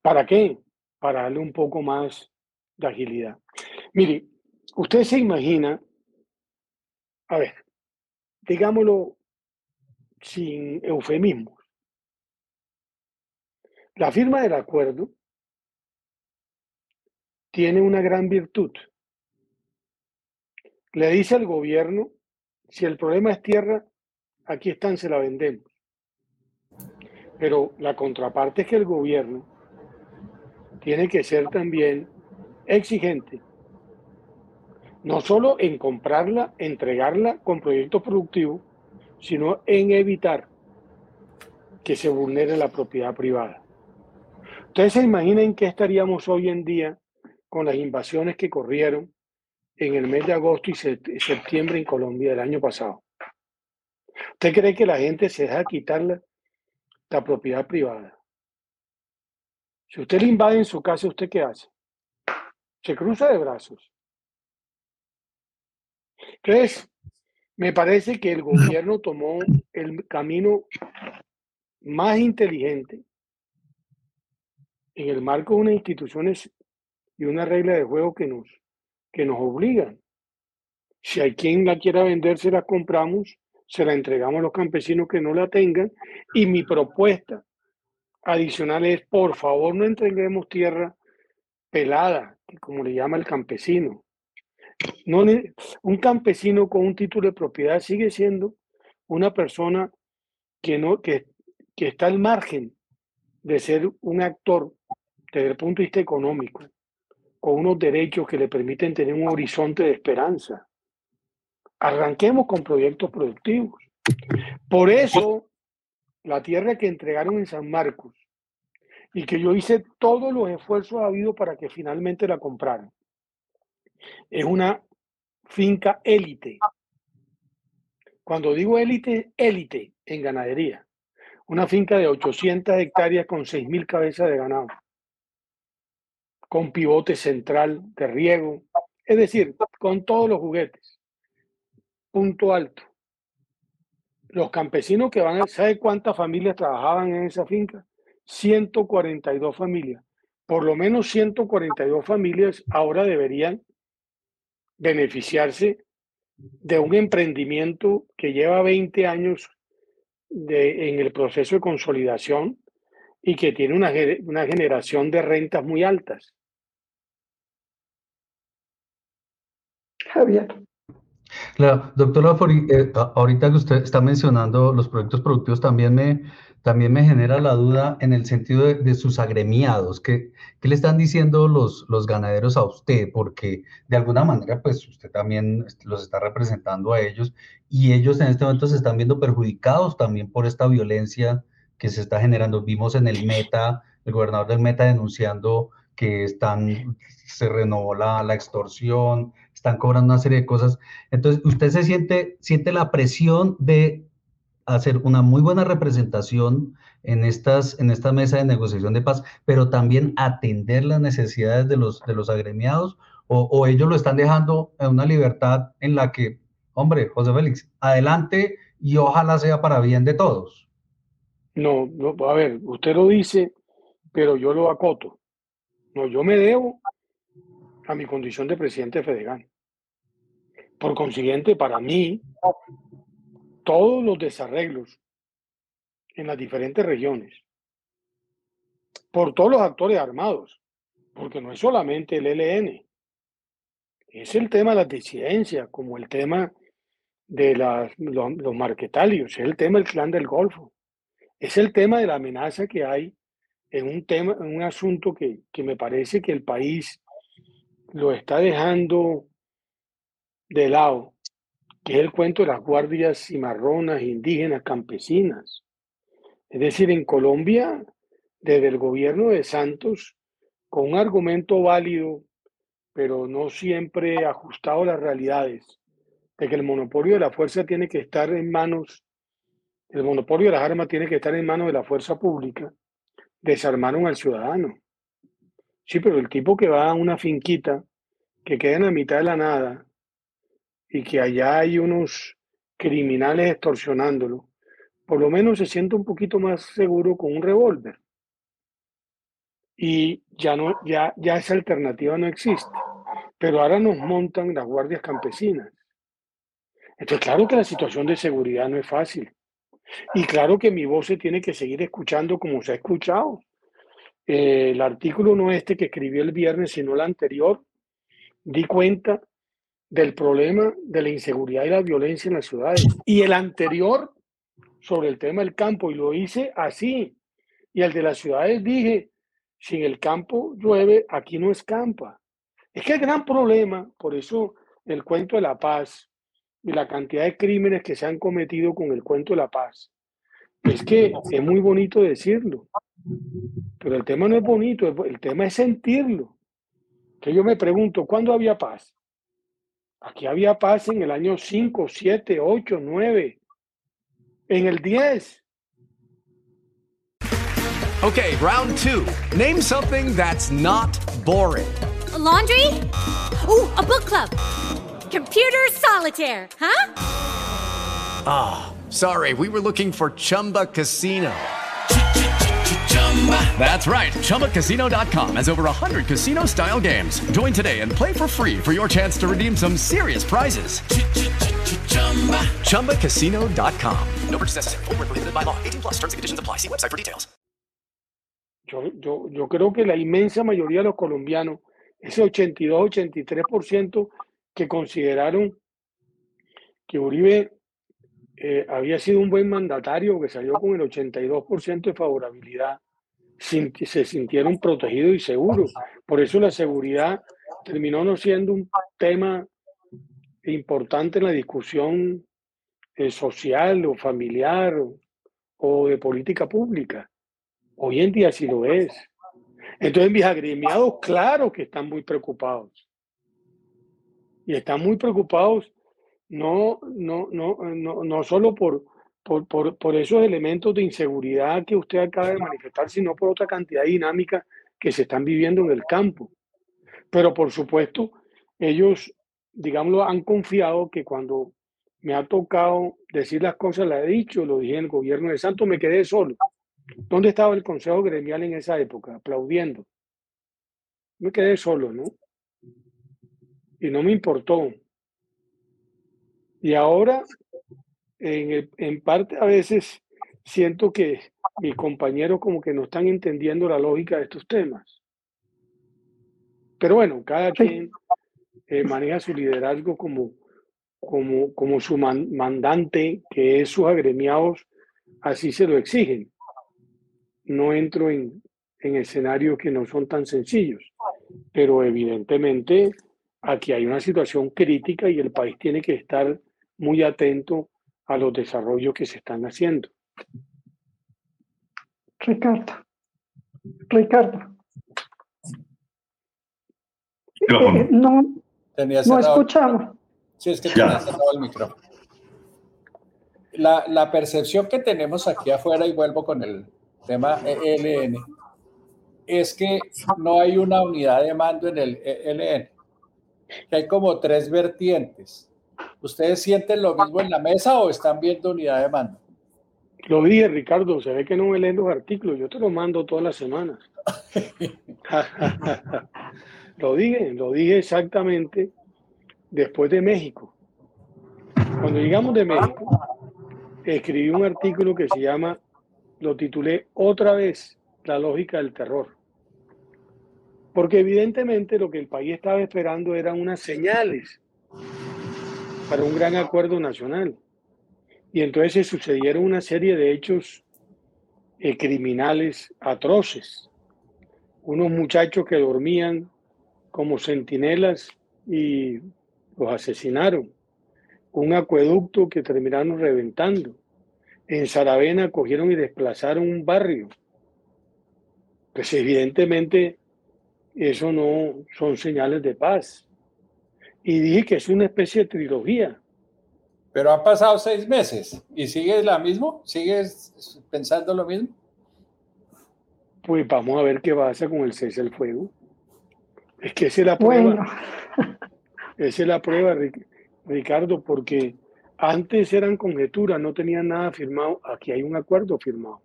¿Para qué? Para darle un poco más de agilidad. Mire, usted se imagina, a ver, digámoslo sin eufemismos, la firma del acuerdo tiene una gran virtud. Le dice al gobierno, si el problema es tierra, aquí están, se la vendemos. Pero la contraparte es que el gobierno tiene que ser también exigente, no solo en comprarla, entregarla con proyectos productivos, sino en evitar que se vulnere la propiedad privada. Ustedes se imaginen qué estaríamos hoy en día con las invasiones que corrieron en el mes de agosto y septiembre en Colombia del año pasado. ¿Usted cree que la gente se deja quitar la propiedad privada? Si usted le invade en su casa, ¿usted qué hace? Se cruza de brazos. Entonces, me parece que el gobierno tomó el camino más inteligente en el marco de unas instituciones y una regla de juego que nos obligan. Si hay quien la quiera vender, se la compramos, se la entregamos a los campesinos que no la tengan. Y mi propuesta adicional es, por favor, no entreguemos tierra pelada, como le llama el campesino. No, un campesino con un título de propiedad sigue siendo una persona que está al margen de ser un actor desde el punto de vista económico, con unos derechos que le permiten tener un horizonte de esperanza. Arranquemos con proyectos productivos. Por eso, la tierra que entregaron en San Marcos y que yo hice todos los esfuerzos habidos para que finalmente la compraran, es una finca élite. Cuando digo élite, élite en ganadería. Una finca de 800 hectáreas con 6.000 cabezas de ganado, con pivote central de riego, es decir, con todos los juguetes. Punto alto. Los campesinos que van a... ¿Sabe cuántas familias trabajaban en esa finca? 142 familias. Por lo menos 142 familias ahora deberían beneficiarse de un emprendimiento que lleva 20 años en el proceso de consolidación y que tiene una generación de rentas muy altas. Javier. Claro, doctor Lafaurie, ahorita que usted está mencionando los proyectos productivos, también me genera la duda en el sentido de sus agremiados. ¿Qué le están diciendo los ganaderos a usted? Porque de alguna manera, pues usted también los está representando a ellos y ellos en este momento se están viendo perjudicados también por esta violencia que se está generando. Vimos en el Meta, el gobernador del Meta denunciando que se renovó la extorsión, están cobrando una serie de cosas. Entonces, usted se siente la presión de hacer una muy buena representación en esta mesa de negociación de paz, pero también atender las necesidades de los agremiados, o ellos lo están dejando en una libertad en la que, hombre, José Félix, adelante y ojalá sea para bien de todos. No, a ver, usted lo dice, pero yo lo acoto. No, yo me debo a mi condición de presidente de Fedegán. Por consiguiente, para mí, todos los desarreglos en las diferentes regiones, por todos los actores armados, porque no es solamente el ELN, es el tema de las disidencias, como el tema de los marquetarios, es el tema del Clan del Golfo, es el tema de la amenaza que hay en un asunto que me parece que el país lo está dejando de lado, que es el cuento de las guardias cimarronas, indígenas, campesinas. Es decir, en Colombia, desde el gobierno de Santos, con un argumento válido, pero no siempre ajustado a las realidades, de que el monopolio de la fuerza tiene que estar en manos, el monopolio de las armas tiene que estar en manos de la fuerza pública, desarmaron al ciudadano. Sí, pero el tipo que va a una finquita que queda en la mitad de la nada y que allá hay unos criminales extorsionándolo, por lo menos se siente un poquito más seguro con un revólver. Y ya esa alternativa no existe. Pero ahora nos montan las guardias campesinas. Entonces, claro que la situación de seguridad no es fácil. Y claro que mi voz se tiene que seguir escuchando como se ha escuchado. El artículo no este que escribí el viernes, sino el anterior, di cuenta del problema de la inseguridad y la violencia en las ciudades. Y el anterior, sobre el tema del campo, y lo hice así. Y el de las ciudades dije, si en el campo llueve, aquí no escampa. Es que el gran problema, por eso el cuento de la paz, de la cantidad de crímenes que se han cometido con el cuento de la paz. Es que es muy bonito decirlo, pero el tema no es bonito, el tema es sentirlo. Que yo me pregunto, ¿cuándo había paz? Aquí había paz en el año 5, 7, 8, 9, en el 10. Okay, round two. Name something that's not boring. A laundry? Ooh, a book club. Computer solitaire, huh? Ah, oh, sorry, we were looking for Chumba Casino. That's right, ChumbaCasino.com has over 100 casino-style games. Join today and play for free for your chance to redeem some serious prizes. ChumbaCasino.com. No purchase necessary. Void where prohibited by law. 18+ terms and conditions apply. See website for details. Yo creo que la inmensa mayoría de los colombianos, ese 82-83% que consideraron que Uribe había sido un buen mandatario, que salió con el 82% de favorabilidad, se sintieron protegidos y seguros. Por eso la seguridad terminó no siendo un tema importante en la discusión social o familiar o de política pública. Hoy en día sí lo es. Entonces mis agremiados, claro que están muy preocupados. Y están muy preocupados no solo por esos elementos de inseguridad que usted acaba de manifestar, sino por otra cantidad de dinámicas que se están viviendo en el campo. Pero por supuesto, ellos, digámoslo, han confiado que cuando me ha tocado decir las cosas, las he dicho, lo dije en el gobierno de Santos, me quedé solo. ¿Dónde estaba el Consejo Gremial en esa época? Aplaudiendo. Me quedé solo, ¿no? Y no me importó. Y ahora, en parte, a veces siento que mis compañeros como que no están entendiendo la lógica de estos temas. Pero bueno, cada quien maneja su liderazgo como su mandante, que es sus agremiados, así se lo exigen. No entro en escenarios que no son tan sencillos, pero evidentemente aquí hay una situación crítica y el país tiene que estar muy atento a los desarrollos que se están haciendo. Ricardo. No escuchaba. Sí, es que tenía cerrado el micrófono. La percepción que tenemos aquí afuera, y vuelvo con el tema ELN, es que no hay una unidad de mando en el ELN, que hay como tres vertientes. ¿Ustedes sienten lo mismo en la mesa o están viendo unidad de mando? Lo dije, Ricardo, se ve que no me leen los artículos, yo te los mando todas las semanas. Lo dije exactamente después de México. Cuando llegamos de México, escribí un artículo que se llama, lo titulé otra vez, la lógica del terror. Porque evidentemente lo que el país estaba esperando eran unas señales para un gran acuerdo nacional. Y entonces se sucedieron una serie de hechos criminales atroces. Unos muchachos que dormían como centinelas y los asesinaron. Un acueducto que terminaron reventando. En Saravena cogieron y desplazaron un barrio. Pues evidentemente eso no son señales de paz. Y dije que es una especie de trilogía. Pero han pasado 6 meses y sigues la misma, sigues pensando lo mismo. Pues vamos a ver qué pasa con el cese al fuego. Es que esa es la prueba. Bueno. Esa es la prueba, Ricardo, porque antes eran conjeturas, no tenían nada firmado. Aquí hay un acuerdo firmado.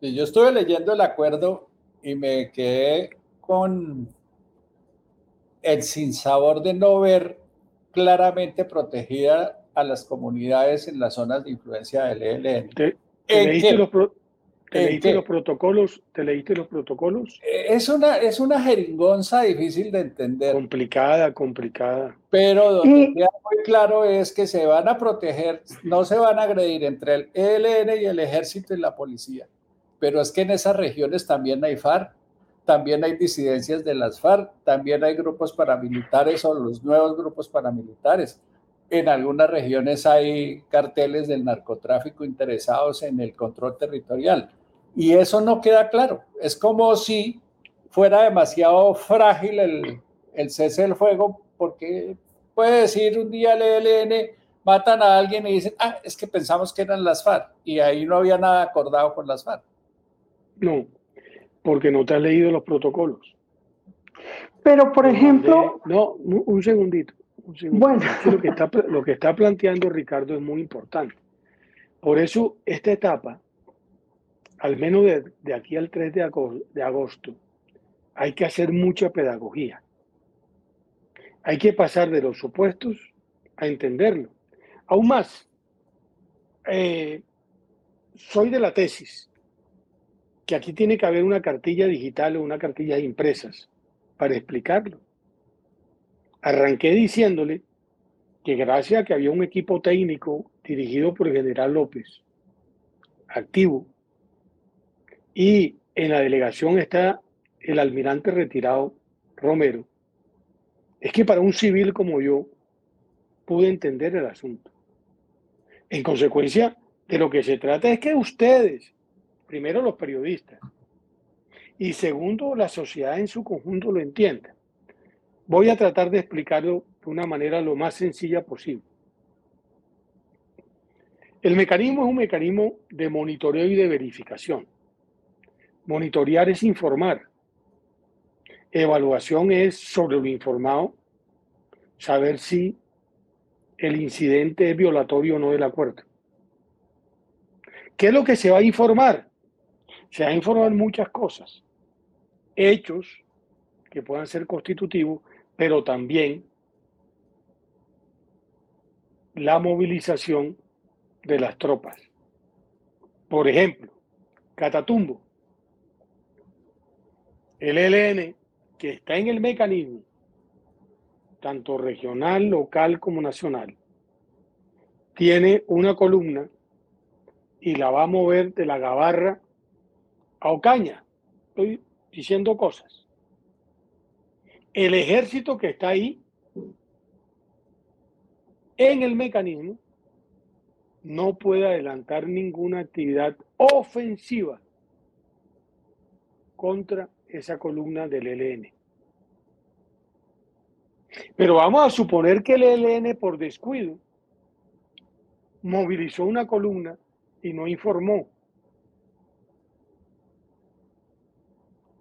Sí, yo estuve leyendo el acuerdo y me quedé con el sinsabor de no ver claramente protegida a las comunidades en las zonas de influencia del ELN. ¿Te leíste los protocolos? Es una jeringonza difícil de entender. Complicada. Pero donde queda muy claro es que se van a proteger, no se van a agredir entre el ELN y el ejército y la policía. Pero es que en esas regiones también hay FARC, también hay disidencias de las FARC, también hay grupos paramilitares o los nuevos grupos paramilitares. en algunas regiones hay carteles del narcotráfico interesados en el control territorial. Y eso no queda claro. Es como si fuera demasiado frágil el cese del fuego, porque puede decir un día el ELN, matan a alguien y dicen, ah, es que pensamos que eran las FARC, y ahí no había nada acordado con las FARC. No, porque no te has leído los protocolos. Pero, por ejemplo... No, un segundito. Bueno. Lo que está planteando Ricardo es muy importante. Por eso, esta etapa, al menos de aquí al 3 de agosto, hay que hacer mucha pedagogía. Hay que pasar de los supuestos a entenderlo. Aún más, soy de la tesis que aquí tiene que haber una cartilla digital o una cartilla de impresas para explicarlo. Arranqué diciéndole que gracias a que había un equipo técnico dirigido por el general López, activo, y en la delegación está el almirante retirado Romero, es que para un civil como yo pude entender el asunto. En consecuencia, de lo que se trata es que ustedes, primero los periodistas, y segundo, la sociedad en su conjunto lo entienda. Voy a tratar de explicarlo de una manera lo más sencilla posible. El mecanismo es un mecanismo de monitoreo y de verificación. Monitorear es informar. Evaluación es sobre lo informado, saber si el incidente es violatorio o no del acuerdo. ¿Qué es lo que se va a informar? Se va a informar muchas cosas, hechos que puedan ser constitutivos, pero también la movilización de las tropas. Por ejemplo, Catatumbo, el ELN que está en el mecanismo, tanto regional, local como nacional, tiene una columna y la va a mover de La Gabarra a Ocaña. Estoy diciendo cosas. El ejército que está ahí, en el mecanismo, no puede adelantar ninguna actividad ofensiva contra esa columna del ELN. Pero vamos a suponer que el ELN, por descuido, movilizó una columna y no informó.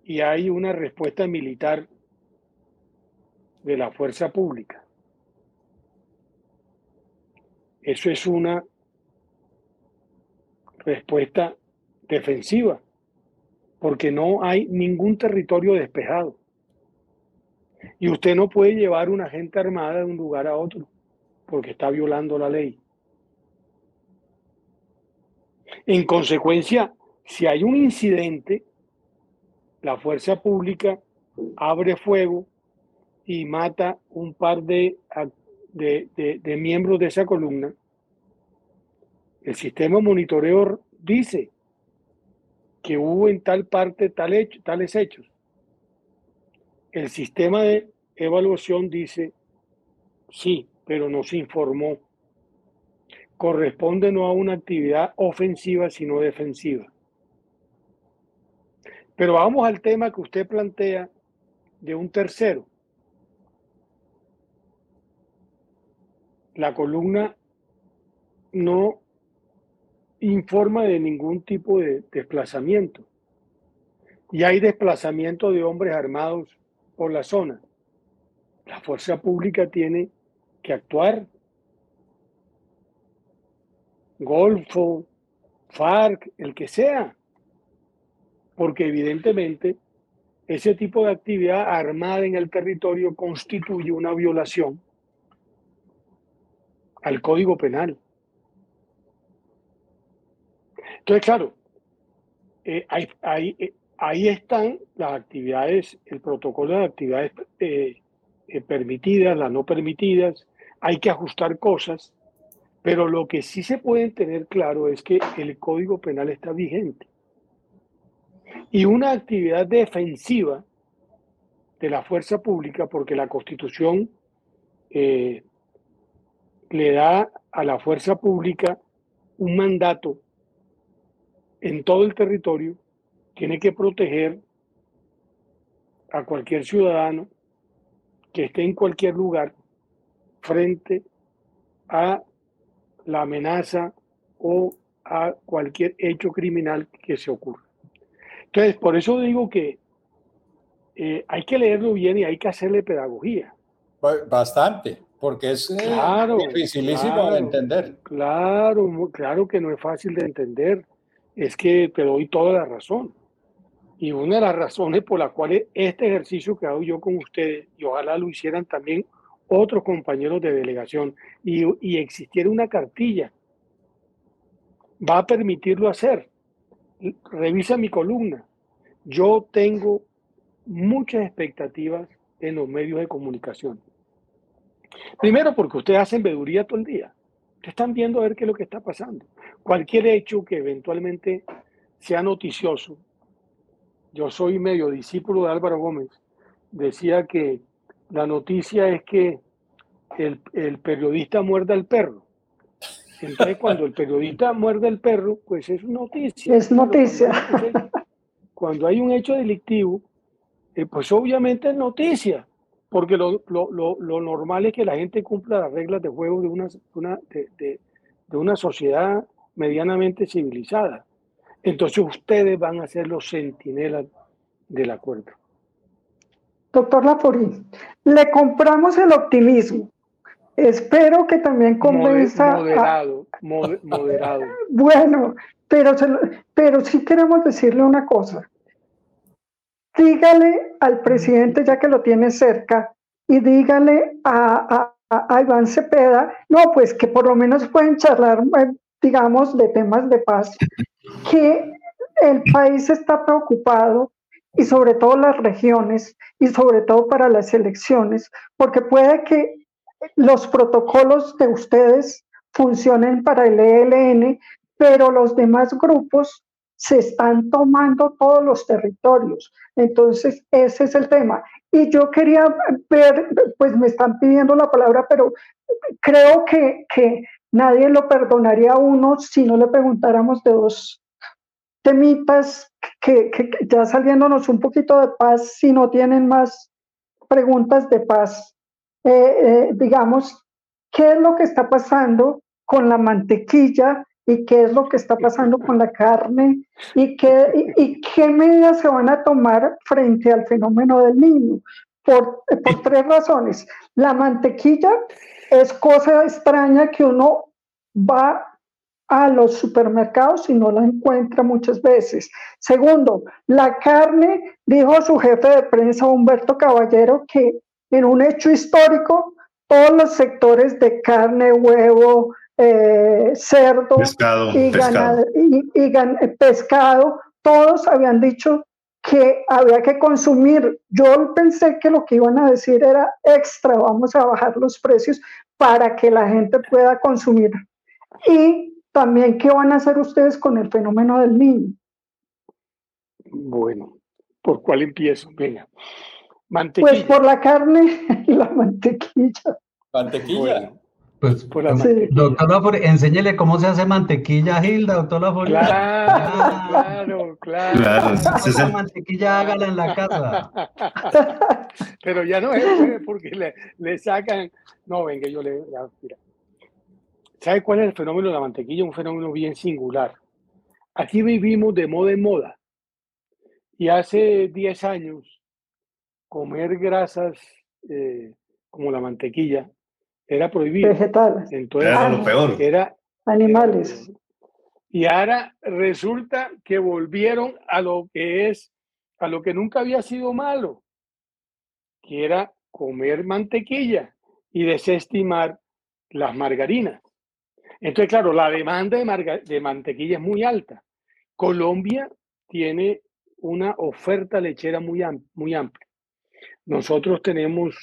Y hay una respuesta militar de la fuerza pública. Eso es una respuesta defensiva, porque no hay ningún territorio despejado. Y usted no puede llevar una gente armada de un lugar a otro, porque está violando la ley. En consecuencia, si hay un incidente, la fuerza pública abre fuego y mata un par de miembros de esa columna. El sistema monitoreo dice que hubo en tal parte tales hechos. El sistema de evaluación dice, sí, pero no se informó. Corresponde no a una actividad ofensiva, sino defensiva. Pero vamos al tema que usted plantea de un tercero. La columna no informa de ningún tipo de desplazamiento. Y hay desplazamiento de hombres armados por la zona. La fuerza pública tiene que actuar. Golfo, FARC, el que sea. Porque evidentemente ese tipo de actividad armada en el territorio constituye una violación al Código Penal. Entonces, claro, ahí están las actividades, el protocolo de actividades permitidas, las no permitidas. Hay que ajustar cosas, pero lo que sí se puede tener claro es que el Código Penal está vigente. Y una actividad defensiva de la fuerza pública, porque la Constitución le da a la fuerza pública un mandato en todo el territorio, tiene que proteger a cualquier ciudadano que esté en cualquier lugar frente a la amenaza o a cualquier hecho criminal que se ocurra. Entonces, por eso digo que hay que leerlo bien y hay que hacerle pedagogía. Bastante, porque es dificilísimo de entender. Claro, claro que no es fácil de entender. Es que te doy toda la razón. Y una de las razones por las cuales este ejercicio que hago yo con ustedes, y ojalá lo hicieran también otros compañeros de delegación, y existiera una cartilla, va a permitirlo hacer. Revisa mi columna. Yo tengo muchas expectativas en los medios de comunicación. Primero, porque ustedes hacen veeduría todo el día. Ustedes están viendo a ver qué es lo que está pasando. Cualquier hecho que eventualmente sea noticioso. Yo soy medio discípulo de Álvaro Gómez. Decía que la noticia es que el periodista muerde al perro. Entonces, cuando el periodista muerde al perro, pues es noticia. Es noticia. Cuando hay un hecho delictivo, pues obviamente es noticia, porque lo normal es que la gente cumpla las reglas de juego de una sociedad medianamente civilizada. Entonces ustedes van a ser los centinelas del acuerdo. Doctor Lafaurie, le compramos el optimismo. Espero que también convenza. Moderado. Bueno, pero sí queremos decirle una cosa. Dígale al presidente, ya que lo tiene cerca, y dígale a Iván Cepeda, no, pues que por lo menos pueden charlar, digamos, de temas de paz, que el país está preocupado, y sobre todo las regiones, y sobre todo para las elecciones, porque puede que los protocolos de ustedes funcionen para el ELN, pero los demás grupos se están tomando todos los territorios. Entonces, ese es el tema. Y yo quería ver, pues me están pidiendo la palabra, pero creo que nadie lo perdonaría a uno si no le preguntáramos de dos temitas que ya saliéndonos un poquito de paz, si no tienen más preguntas de paz. Digamos, ¿qué es lo que está pasando con la mantequilla? ¿Y qué es lo que está pasando con la carne? ¿Y qué medidas se van a tomar frente al fenómeno del niño? Por tres razones. La mantequilla es cosa extraña que uno va a los supermercados y no la encuentra muchas veces. Segundo, la carne, dijo su jefe de prensa Humberto Caballero, que en un hecho histórico, todos los sectores de carne, huevo, cerdo, pescado, todos habían dicho que había que consumir. Yo pensé que lo que iban a decir era extra, vamos a bajar los precios para que la gente pueda consumir. Y también, ¿qué van a hacer ustedes con el fenómeno del niño? Bueno, ¿por cuál empiezo? Venga. Pues por la carne y la mantequilla. Mantequilla. Pues, doctor Lafaurie, enséñele cómo se hace mantequilla a Hilda, doctor Lafaurie. Claro. La mantequilla hágala en la casa. Pero ya no es porque le sacan. No, venga, yo le. Mira. ¿Sabe cuál es el fenómeno de la mantequilla? Un fenómeno bien singular. Aquí vivimos de moda en moda. Y hace 10 años, comer grasas como la mantequilla era prohibido. Vegetales. Entonces, era lo peor. Era, animales. Y ahora resulta que volvieron a lo que es, a lo que nunca había sido malo, que era comer mantequilla y desestimar las margarinas. Entonces, claro, la demanda de mantequilla es muy alta. Colombia tiene una oferta lechera muy amplia. Nosotros tenemos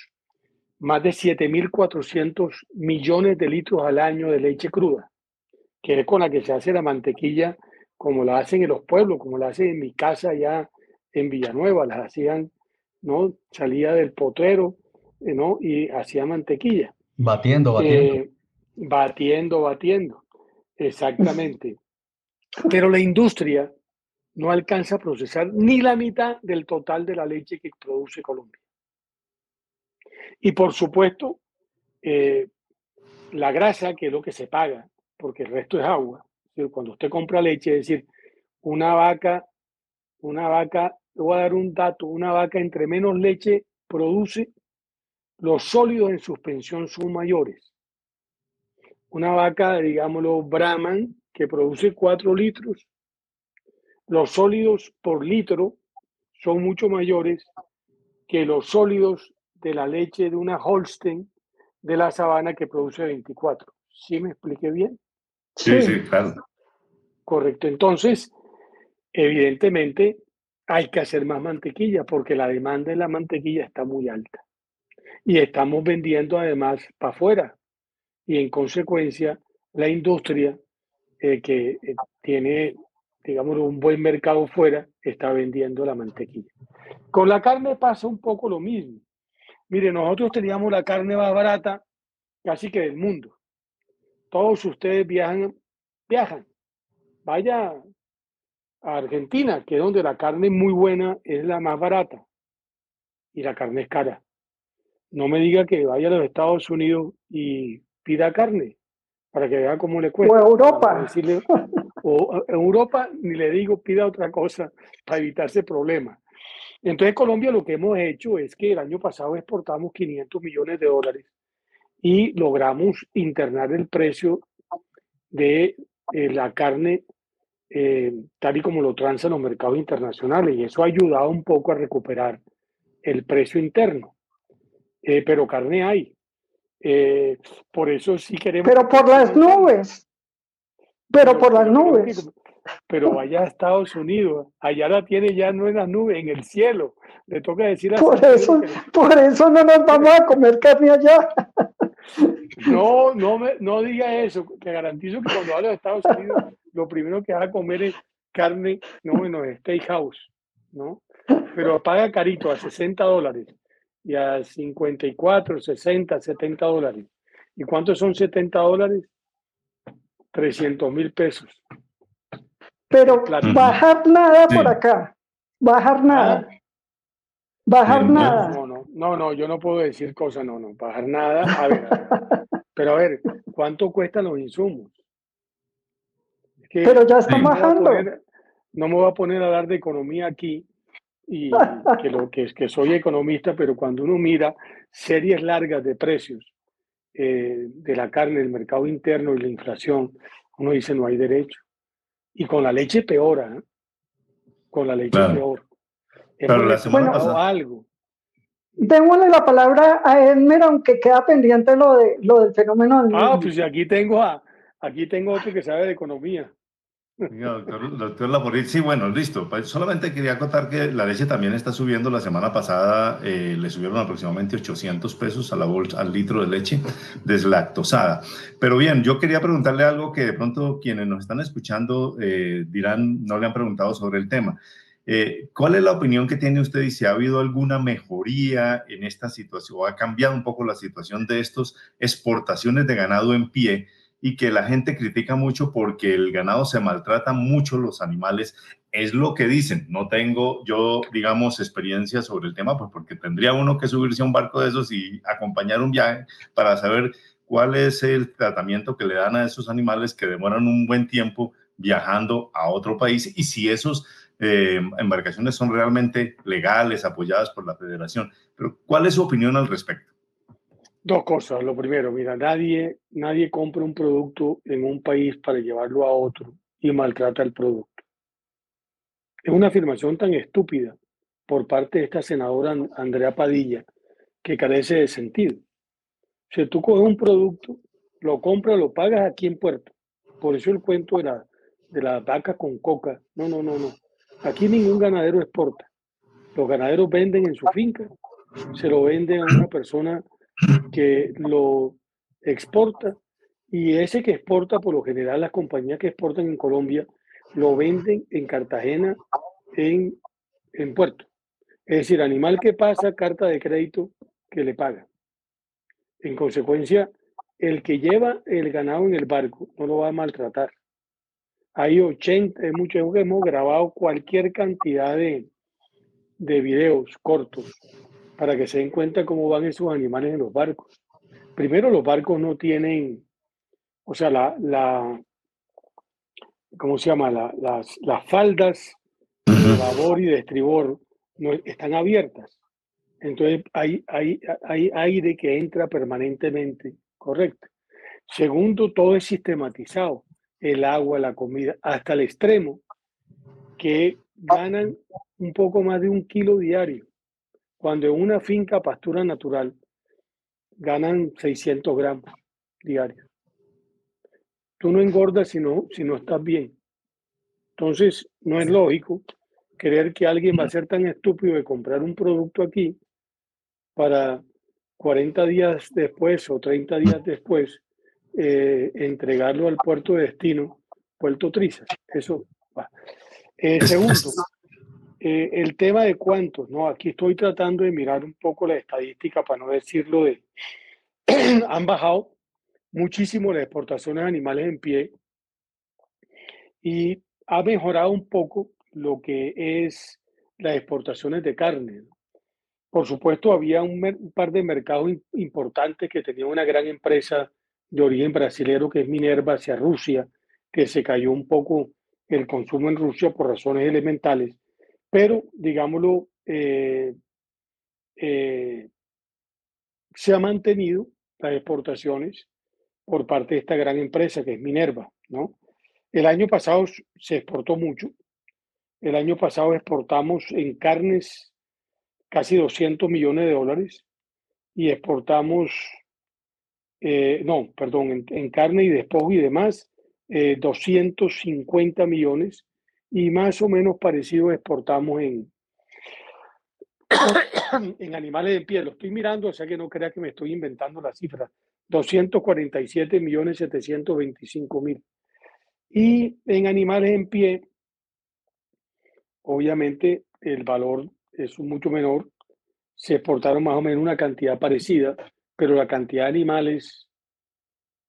más de 7.400 millones de litros al año de leche cruda, que es con la que se hace la mantequilla, como la hacen en los pueblos, como la hacen en mi casa allá en Villanueva, las hacían, ¿no? Salía del potrero, ¿no? Y hacía mantequilla. Batiendo. Batiendo. Exactamente. Pero la industria no alcanza a procesar ni la mitad del total de la leche que produce Colombia. Y por supuesto, la grasa, que es lo que se paga, porque el resto es agua. Cuando usted compra leche, es decir, una vaca, le voy a dar un dato, una vaca entre menos leche produce, los sólidos en suspensión son mayores. Una vaca, digámoslo, Brahman, que produce 4 litros, los sólidos por litro son mucho mayores que los sólidos de la leche de una Holstein de la Sabana, que produce 24. ¿Sí me expliqué bien? Sí, claro. Correcto. Entonces, evidentemente, hay que hacer más mantequilla porque la demanda de la mantequilla está muy alta. Y estamos vendiendo además para afuera. Y en consecuencia, la industria que tiene, digamos, un buen mercado fuera, está vendiendo la mantequilla. Con la carne pasa un poco lo mismo. Mire, nosotros teníamos la carne más barata casi que del mundo. Todos ustedes viajan. Vaya a Argentina, que es donde la carne muy buena es la más barata. Y la carne es cara. No me diga que vaya a los Estados Unidos y pida carne para que vea cómo le cuesta. O Europa. Decirle, o Europa, ni le digo, pida otra cosa para evitarse problemas. Entonces, Colombia, lo que hemos hecho es que el año pasado exportamos $500 millones y logramos internar el precio de la carne tal y como lo transan los mercados internacionales, y eso ha ayudado un poco a recuperar el precio interno. Pero carne hay. Por eso sí queremos... Pero por las nubes. Pero vaya a Estados Unidos, allá la tiene ya no en las nubes, en el cielo. Le toca decir a por eso no nos vamos a comer carne allá. No diga eso. Te garantizo que cuando hablo de Estados Unidos, lo primero que vas a comer es carne, no, en los steakhouse, ¿no? Pero paga carito, a $60 y a 54, 60, $70. ¿Y cuántos son $70? $300,000. Pero claro. Bajar nada por acá. Bajar nada. No, yo no puedo decir cosas, no. Bajar nada. A ver. Pero a ver, ¿cuánto cuestan los insumos? Es que pero ya están bajando. No me voy a poner a hablar de economía aquí, y que soy economista, pero cuando uno mira series largas de precios de la carne, el mercado interno y la inflación, uno dice no hay derecho. Y con la leche peora, ¿eh? Con la leche peor. Pero la semana pasada algo. Démosle la palabra a Edmer, aunque queda pendiente lo del fenómeno del mundo. Pues aquí tengo otro que sabe de economía. Doctor Lafaurie, sí, bueno, listo. Solamente quería acotar que la leche también está subiendo. La semana pasada le subieron aproximadamente $800 a la bolsa, al litro de leche deslactosada. Pero bien, yo quería preguntarle algo que de pronto quienes nos están escuchando dirán, no le han preguntado sobre el tema. ¿Cuál es la opinión que tiene usted y si ha habido alguna mejoría en esta situación o ha cambiado un poco la situación de estas exportaciones de ganado en pie? Y que la gente critica mucho porque el ganado se maltrata mucho, los animales, es lo que dicen. No tengo yo, digamos, experiencia sobre el tema, pues porque tendría uno que subirse a un barco de esos y acompañar un viaje para saber cuál es el tratamiento que le dan a esos animales que demoran un buen tiempo viajando a otro país y si esos embarcaciones son realmente legales, apoyadas por la Federación. Pero, ¿cuál es su opinión al respecto? Dos cosas. Lo primero, mira, nadie compra un producto en un país para llevarlo a otro y maltrata el producto. Es una afirmación tan estúpida por parte de esta senadora Andrea Padilla que carece de sentido. Si tú coges un producto, lo compras, lo pagas aquí en Puerto. Por eso el cuento de la vaca con coca. No. Aquí ningún ganadero exporta. Los ganaderos venden en su finca, se lo venden a una persona que lo exporta, y ese que exporta, por lo general las compañías que exportan en Colombia lo venden en Cartagena, en Puerto. Es decir, animal que pasa, carta de crédito que le paga. En consecuencia, el que lleva el ganado en el barco no lo va a maltratar. Hay 80, muchos hemos grabado cualquier cantidad de videos cortos para que se den cuenta cómo van esos animales en los barcos. Primero, los barcos no tienen, o sea, ¿cómo se llama? Las faldas de babor y de estribor no, están abiertas. Entonces hay aire que entra permanentemente, correcto. Segundo, todo es sistematizado, el agua, la comida, hasta el extremo que ganan un poco más de 1 kilo diario, cuando en una finca pastura natural ganan 600 gramos diarios. Tú no engordas si no estás bien. Entonces, no es lógico creer que alguien va a ser tan estúpido de comprar un producto aquí para 40 días después o 30 días después entregarlo al puerto de destino, Puerto Trizas. Eso va. Segundo, el tema de cuántos, ¿no? Aquí estoy tratando de mirar un poco la estadística para no decirlo de... Han bajado muchísimo las exportaciones de animales en pie y ha mejorado un poco lo que es las exportaciones de carne. Por supuesto, había un par de mercados importantes que tenía una gran empresa de origen brasilero que es Minerva hacia Rusia, que se cayó un poco el consumo en Rusia por razones elementales, pero digámoslo, se ha mantenido las exportaciones por parte de esta gran empresa que es Minerva, ¿no? El año pasado se exportó mucho. El año pasado exportamos en carnes casi 200 millones de dólares y exportamos, en carne y despojo y demás, 250 millones y más o menos parecido exportamos en animales de piel. Lo estoy mirando, o sea que no crea que me estoy inventando la cifra. 247.725.000. Y en animales en pie, obviamente el valor es mucho menor, se exportaron más o menos una cantidad parecida, pero la cantidad de animales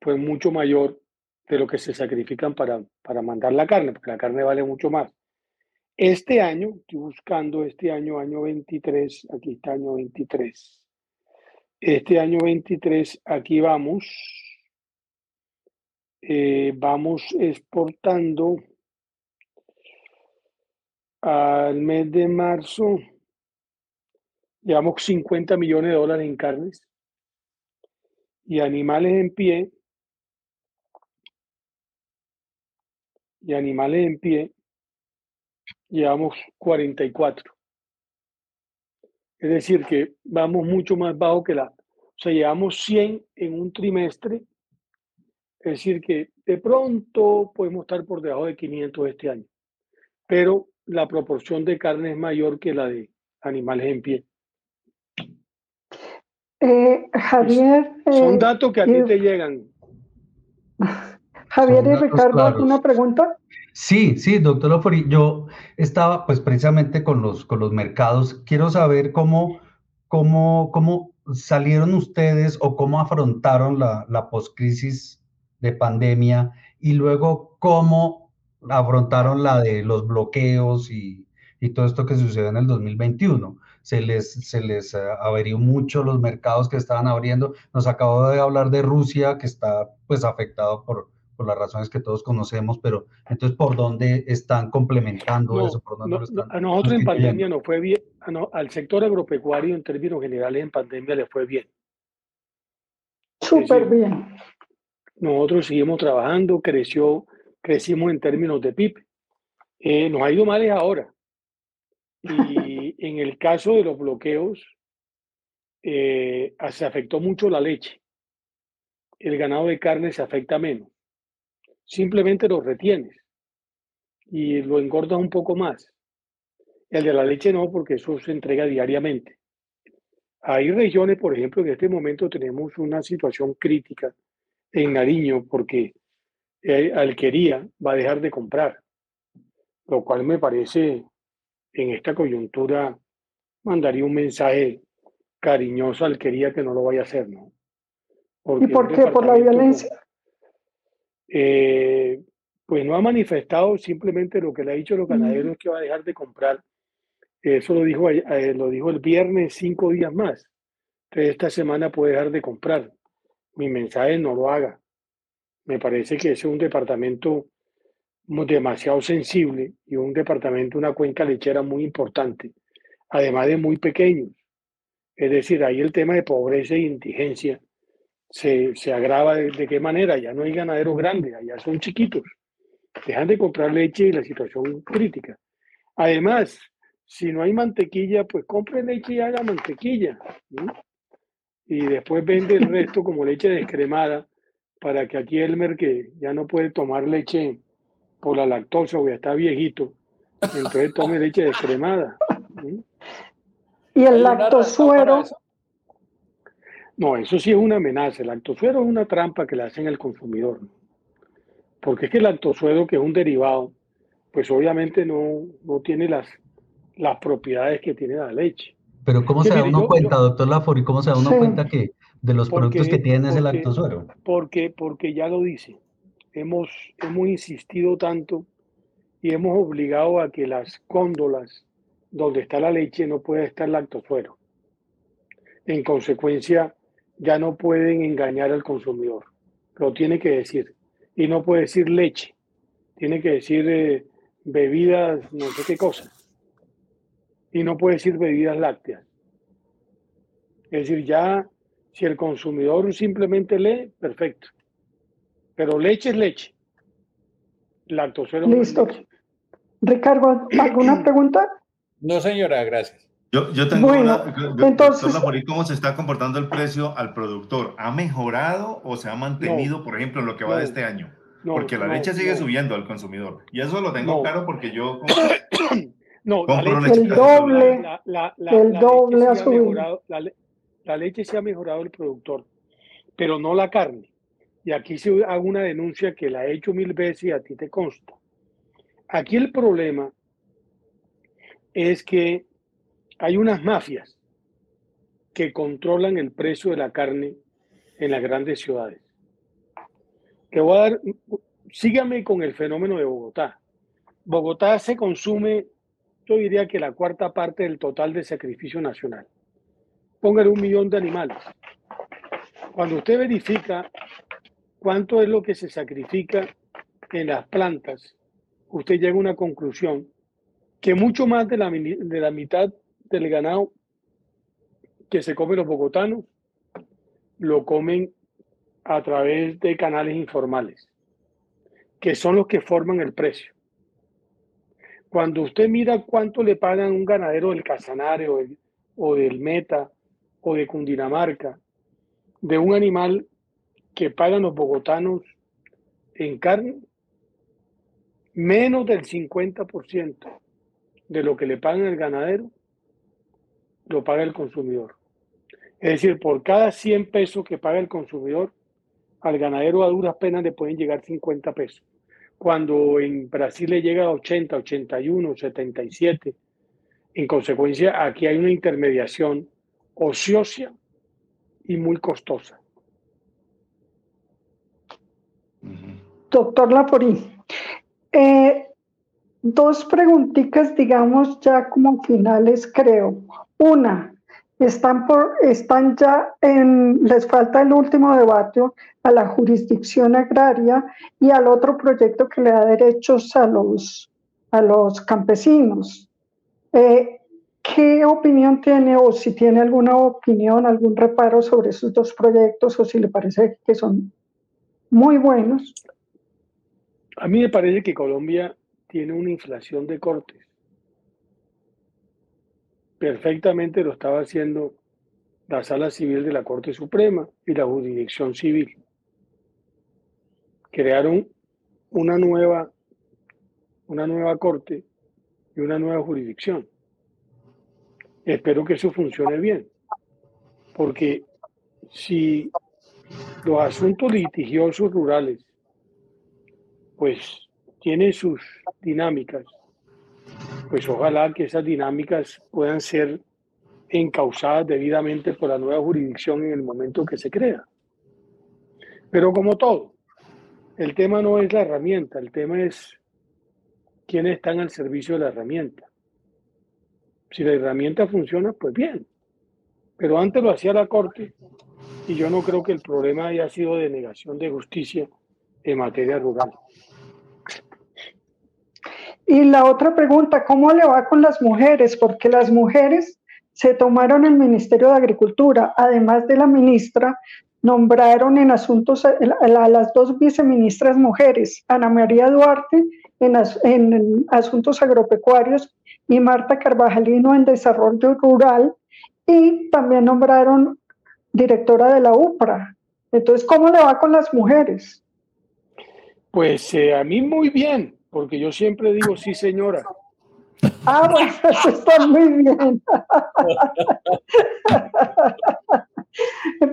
fue mucho mayor de lo que se sacrifican para mandar la carne, porque la carne vale mucho más. Este año, estoy buscando este año, año 23, aquí está año 23. Este año 23, aquí vamos, exportando... Al mes de marzo llevamos 50 millones de dólares en carnes y animales en pie llevamos 44. Es decir que vamos mucho más bajo que o sea, llevamos 100 en un trimestre. Es decir que de pronto podemos estar por debajo de 500 este año, pero la proporción de carne es mayor que la de animales en pie. Javier... son datos que a ti te llegan. Javier y Ricardo, claros. ¿Una pregunta? Sí, doctor Lafaurie. Yo estaba pues precisamente con los mercados. Quiero saber cómo salieron ustedes o cómo afrontaron la poscrisis de pandemia y luego cómo afrontaron la de los bloqueos y todo esto que sucedió en el 2021. Se les averió mucho los mercados que estaban abriendo. Nos acabó de hablar de Rusia, que está pues afectado por las razones que todos conocemos, pero entonces, ¿por dónde están complementando eso? ¿Por dónde a nosotros en pandemia nos fue bien. Al sector agropecuario en términos generales en pandemia le fue bien. Súper bien. Nosotros seguimos trabajando, crecimos en términos de PIB. Nos ha ido mal ahora. Y en el caso de los bloqueos, se afectó mucho la leche. El ganado de carne se afecta menos. Simplemente lo retienes y lo engordas un poco más. El de la leche no, porque eso se entrega diariamente. Hay regiones, por ejemplo, que en este momento tenemos una situación crítica en Nariño, porque Alquería va a dejar de comprar, lo cual me parece en esta coyuntura mandaría un mensaje cariñoso a Alquería que no lo vaya a hacer, ¿no? Porque ¿y por qué? ¿Por la violencia? Pues no ha manifestado simplemente lo que le ha dicho los ganaderos, que va a dejar de comprar. Eso lo dijo el viernes, 5 días más. Entonces esta semana puede dejar de comprar. Mi mensaje es: no lo haga. Me parece que ese es un departamento demasiado sensible y un departamento, una cuenca lechera muy importante, además de muy pequeños. Es decir, ahí el tema de pobreza e indigencia se agrava. ¿De qué manera? Ya no hay ganaderos grandes, allá son chiquitos. Dejan de comprar leche y la situación crítica. Además, si no hay mantequilla, pues compre leche y haga mantequilla, ¿no? Y después vende el resto como leche descremada, para que aquí Edmer, que ya no puede tomar leche por la lactosa o ya está viejito, entonces tome leche descremada, ¿sí? ¿Y el lactosuero? No, eso sí es una amenaza. El lactosuero es una trampa que le hacen al consumidor, ¿no? Porque es que el lactosuero, que es un derivado, pues obviamente no tiene las propiedades que tiene la leche. Pero ¿cómo se da uno cuenta, doctor Lafaurie? ¿Cómo se da uno cuenta que de los productos que tienen ese lactosuero? Porque ya lo dice. Hemos insistido tanto y hemos obligado a que las góndolas donde está la leche no pueda estar lactosuero. En consecuencia, ya no pueden engañar al consumidor. Lo tiene que decir. Y no puede decir leche. Tiene que decir bebidas, no sé qué cosas. Y no puede decir bebidas lácteas. Es decir, ya si el consumidor simplemente lee, perfecto. Pero leche es leche. Lactosuero. Listo. Leche. Ricardo, ¿alguna pregunta? No, señora, gracias. Yo tengo entonces, Lafaurie, ¿cómo se está comportando el precio al productor? ¿Ha mejorado o se ha mantenido, por ejemplo, en lo que va de este año? No, porque la leche sigue subiendo al consumidor. Y eso lo tengo claro porque yo... El doble ha subido. La leche se ha mejorado el productor, pero no la carne. Y aquí se hago una denuncia que la he hecho 1000 veces y a ti te consta. Aquí el problema es que hay unas mafias que controlan el precio de la carne en las grandes ciudades. Te voy a dar, sígame con el fenómeno de Bogotá. Bogotá se consume, yo diría que la cuarta parte del total de sacrificio nacional. Póngale 1 millón de animales. Cuando usted verifica cuánto es lo que se sacrifica en las plantas, usted llega a una conclusión que mucho más de la mitad del ganado que se come los bogotanos lo comen a través de canales informales, que son los que forman el precio. Cuando usted mira cuánto le pagan un ganadero del Casanare o del Meta o de Cundinamarca, de un animal que pagan los bogotanos en carne, menos del 50% de lo que le pagan al ganadero lo paga el consumidor. Es decir, por cada 100 pesos que paga el consumidor, al ganadero a duras penas le pueden llegar 50 pesos. Cuando en Brasil le llega a 80, 81, 77, en consecuencia aquí hay una intermediación ociosa y muy costosa. Doctor Lafaurie, dos preguntitas, digamos, ya como finales, creo. Una, están ya les falta el último debate a la jurisdicción agraria y al otro proyecto que le da derechos a los campesinos. ¿Qué opinión tiene, o si tiene alguna opinión, algún reparo sobre esos dos proyectos, o si le parece que son muy buenos? A mí me parece que Colombia tiene una inflación de cortes. Perfectamente lo estaba haciendo la Sala Civil de la Corte Suprema y la Jurisdicción Civil. Crearon una nueva corte y una nueva jurisdicción. Espero que eso funcione bien, porque si los asuntos litigiosos rurales pues tienen sus dinámicas, pues ojalá que esas dinámicas puedan ser encauzadas debidamente por la nueva jurisdicción en el momento que se crea. Pero como todo, el tema no es la herramienta, el tema es quiénes están al servicio de la herramienta. Si la herramienta funciona, pues bien. Pero antes lo hacía la Corte y yo no creo que el problema haya sido de negación de justicia en materia rural. Y la otra pregunta, ¿cómo le va con las mujeres? Porque las mujeres se tomaron el Ministerio de Agricultura, además de la ministra, nombraron en asuntos a las dos viceministras mujeres, Ana María Duarte en asuntos agropecuarios y Marta Carvajalino en desarrollo rural, y también nombraron directora de la UPRA. Entonces, ¿cómo le va con las mujeres? Pues a mí muy bien, porque yo siempre digo sí, señora. Ah, bueno, eso está muy bien.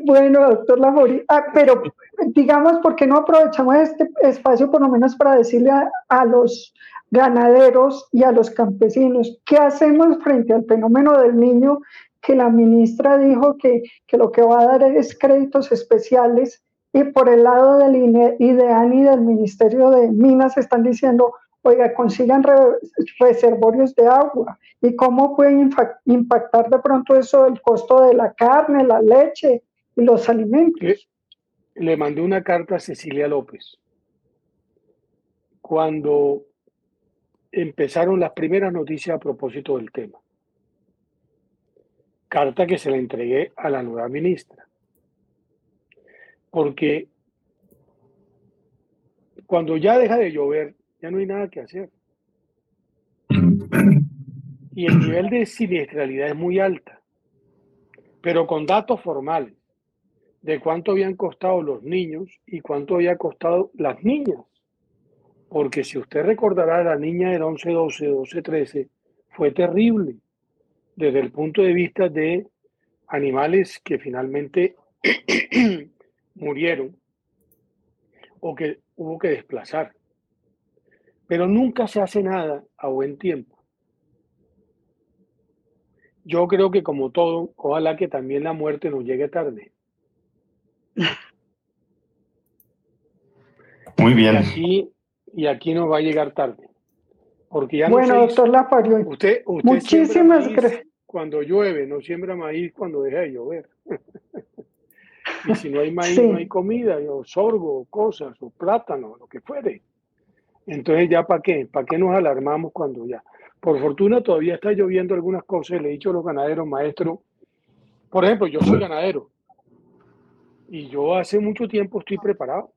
Bueno, doctor Lafaurie, pero digamos, ¿por qué no aprovechamos este espacio por lo menos para decirle a los ganaderos y a los campesinos qué hacemos frente al fenómeno del niño, que la ministra dijo que lo que va a dar es créditos especiales, y por el lado del IDEAN y del Ministerio de Minas están diciendo, oiga, consigan reservorios de agua? ¿Y cómo puede impactar de pronto eso el costo de la carne, la leche y los alimentos? Le mandé una carta a Cecilia López. Cuando empezaron las primeras noticias a propósito del tema. Carta que se la entregué a la nueva ministra. Porque cuando ya deja de llover, ya no hay nada que hacer. Y el nivel de siniestralidad es muy alta. Pero con datos formales de cuánto habían costado los niños y cuánto había costado las niñas. Porque si usted recordará, la niña era 11, 12, 12, 13, fue terrible desde el punto de vista de animales que finalmente murieron o que hubo que desplazar. Pero nunca se hace nada a buen tiempo. Yo creo que como todo, ojalá que también la muerte nos llegue tarde. Muy bien. Y aquí nos va a llegar tarde. Porque ya no, bueno, doctor Lafaurie, usted muchísimas gracias. Cuando llueve, no siembra maíz cuando deja de llover. Y si no hay maíz, sí, no hay comida, o sorgo, o cosas, o plátano, lo que fuere. Entonces, ¿ya para qué? ¿Para qué nos alarmamos cuando ya? Por fortuna todavía está lloviendo algunas cosas. Le he dicho a los ganaderos, maestro, por ejemplo, yo soy ganadero y yo hace mucho tiempo estoy preparado.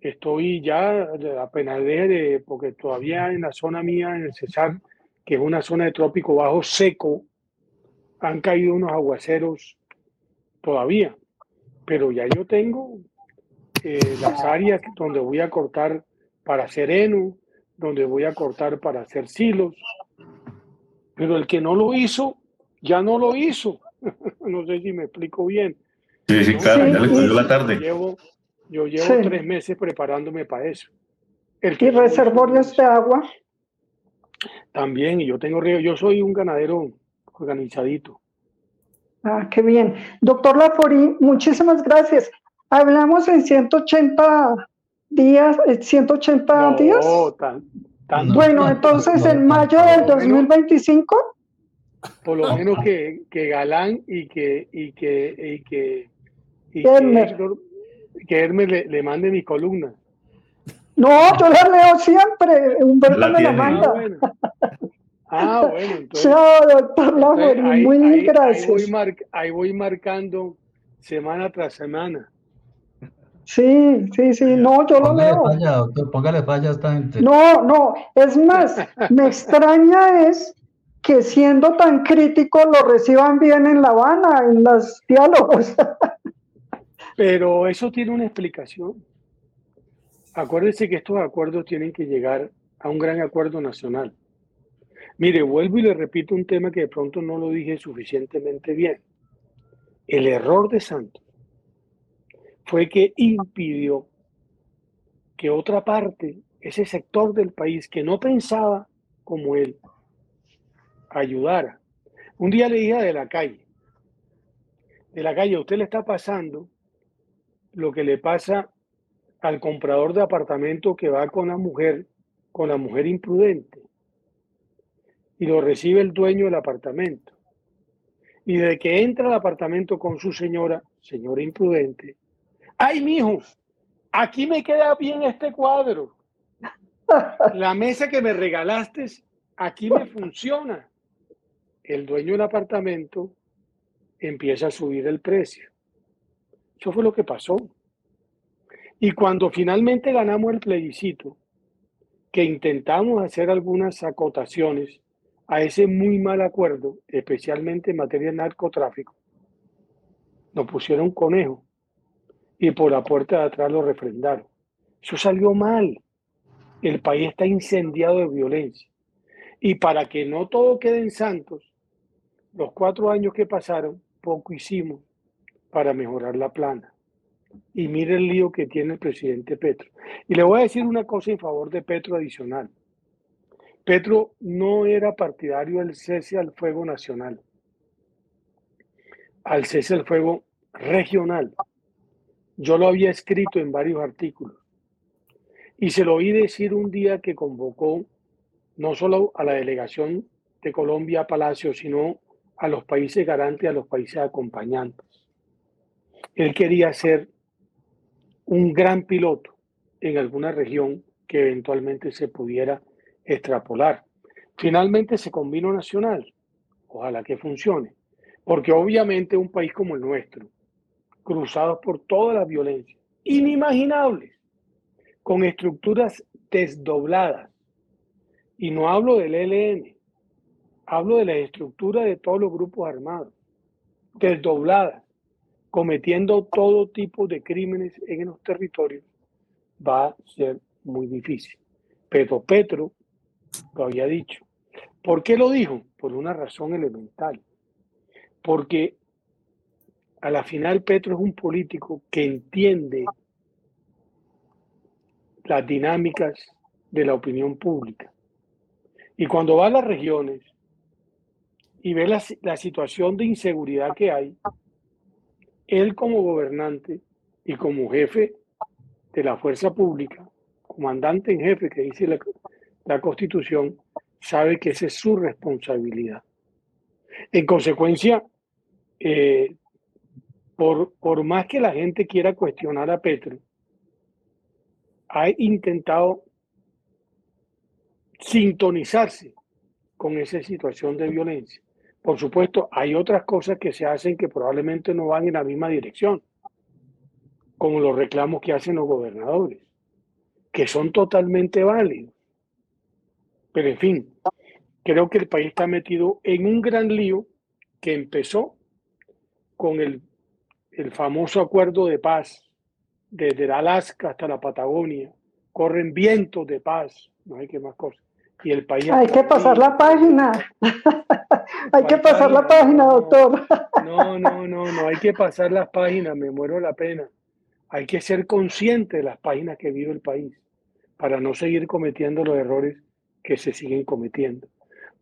Estoy ya apenas porque todavía en la zona mía, en el Cesar, que es una zona de trópico bajo seco, han caído unos aguaceros todavía, pero ya yo tengo las áreas donde voy a cortar para hacer heno, donde voy a cortar para hacer silos, pero el que no lo hizo, ya no lo hizo. No sé si me explico bien. Sí, sí, claro, ya le cogió la tarde. Yo llevo 3 meses preparándome para eso. ¿Y reservorios de agua? También, y yo tengo río. Yo soy un ganadero organizadito. Ah, qué bien. Doctor Lafaurie, muchísimas gracias. Hablamos en 180 días. ¿180 días? Tan, bueno, entonces en mayo del 2025. Por lo menos que Galán y que Edmer. Que Edmer le mande mi columna. No, yo la leo siempre. Humberto me la manda. Ah, bueno, entonces. Chao, doctor Lafaurie. Muy gracias. Ahí voy marcando semana tras semana. Sí, no, yo lo leo. Falla, doctor, póngale falla a esta gente. No, es más, me extraña es que siendo tan crítico lo reciban bien en La Habana, en los diálogos. Pero eso tiene una explicación. Acuérdense que estos acuerdos tienen que llegar a un gran acuerdo nacional. Mire, vuelvo y le repito un tema que de pronto no lo dije suficientemente bien. El error de Santos fue que impidió que otra parte, ese sector del país que no pensaba como él, ayudara. Un día le dije a De la Calle, usted le está pasando lo que le pasa al comprador de apartamento que va con la mujer imprudente, y lo recibe el dueño del apartamento. Y desde que entra al apartamento con su señora, señora imprudente, ¡ay, mijo! Aquí me queda bien este cuadro. La mesa que me regalaste, aquí me funciona. El dueño del apartamento empieza a subir el precio. Eso fue lo que pasó. Y cuando finalmente ganamos el plebiscito, que intentamos hacer algunas acotaciones a ese muy mal acuerdo, especialmente en materia de narcotráfico, nos pusieron conejo y por la puerta de atrás lo refrendaron. Eso salió mal. El país está incendiado de violencia. Y para que no todo quede en Santos, los 4 años que pasaron, poco hicimos para mejorar la plana. Y mire el lío que tiene el presidente Petro. Y le voy a decir una cosa en favor de Petro adicional. Petro no era partidario del cese al fuego nacional, al cese al fuego regional. Yo lo había escrito en varios artículos. Y se lo oí decir un día que convocó no solo a la delegación de Colombia a Palacio, sino a los países garantes, a los países acompañantes. Él quería ser un gran piloto en alguna región que eventualmente se pudiera extrapolar. Finalmente se combinó nacional. Ojalá que funcione. Porque obviamente un país como el nuestro, cruzados por todas las violencias inimaginables, con estructuras desdobladas. Y no hablo del ELN, hablo de la estructura de todos los grupos armados, desdobladas, cometiendo todo tipo de crímenes en los territorios, va a ser muy difícil. Pero Petro lo había dicho. ¿Por qué lo dijo? Por una razón elemental. Porque a la final Petro es un político que entiende las dinámicas de la opinión pública. Y cuando va a las regiones y ve la situación de inseguridad que hay, él como gobernante y como jefe de la fuerza pública, comandante en jefe que dice la Constitución, sabe que esa es su responsabilidad. En consecuencia, por más que la gente quiera cuestionar a Petro, ha intentado sintonizarse con esa situación de violencia. Por supuesto, hay otras cosas que se hacen que probablemente no van en la misma dirección, como los reclamos que hacen los gobernadores, que son totalmente válidos. Pero en fin, creo que el país está metido en un gran lío que empezó con el famoso acuerdo de paz. Desde el Alaska hasta la Patagonia, corren vientos de paz, no hay que más cosas. Y el país... Hay que pasar la página. Hay que pasar la página, doctor. No, hay que pasar las páginas, me muero la pena. Hay que ser consciente de las páginas que vive el país para no seguir cometiendo los errores que se siguen cometiendo.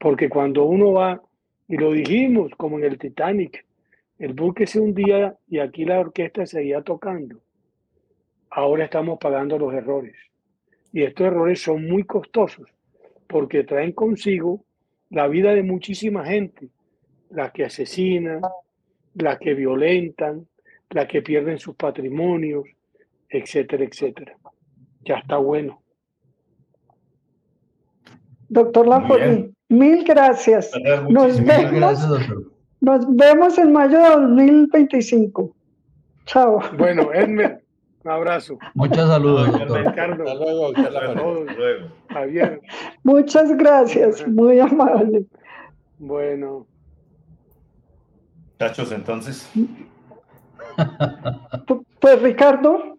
Porque cuando uno va, y lo dijimos como en el Titanic, el buque se hundía y aquí la orquesta seguía tocando. Ahora estamos pagando los errores. Y estos errores son muy costosos porque traen consigo la vida de muchísima gente. Las que asesinan, las que violentan, las que pierden sus patrimonios, etcétera, etcétera. Ya está bueno. Doctor Lafaurie, mil gracias. Nos vemos en mayo de 2025. Chao. Bueno, Edmer. Un abrazo. Muchas saludos, doctor. Ricardo. Hasta luego, Hasta luego. Javier. Muchas gracias, muy amable. Bueno. Muchachos, entonces. Pues, Ricardo.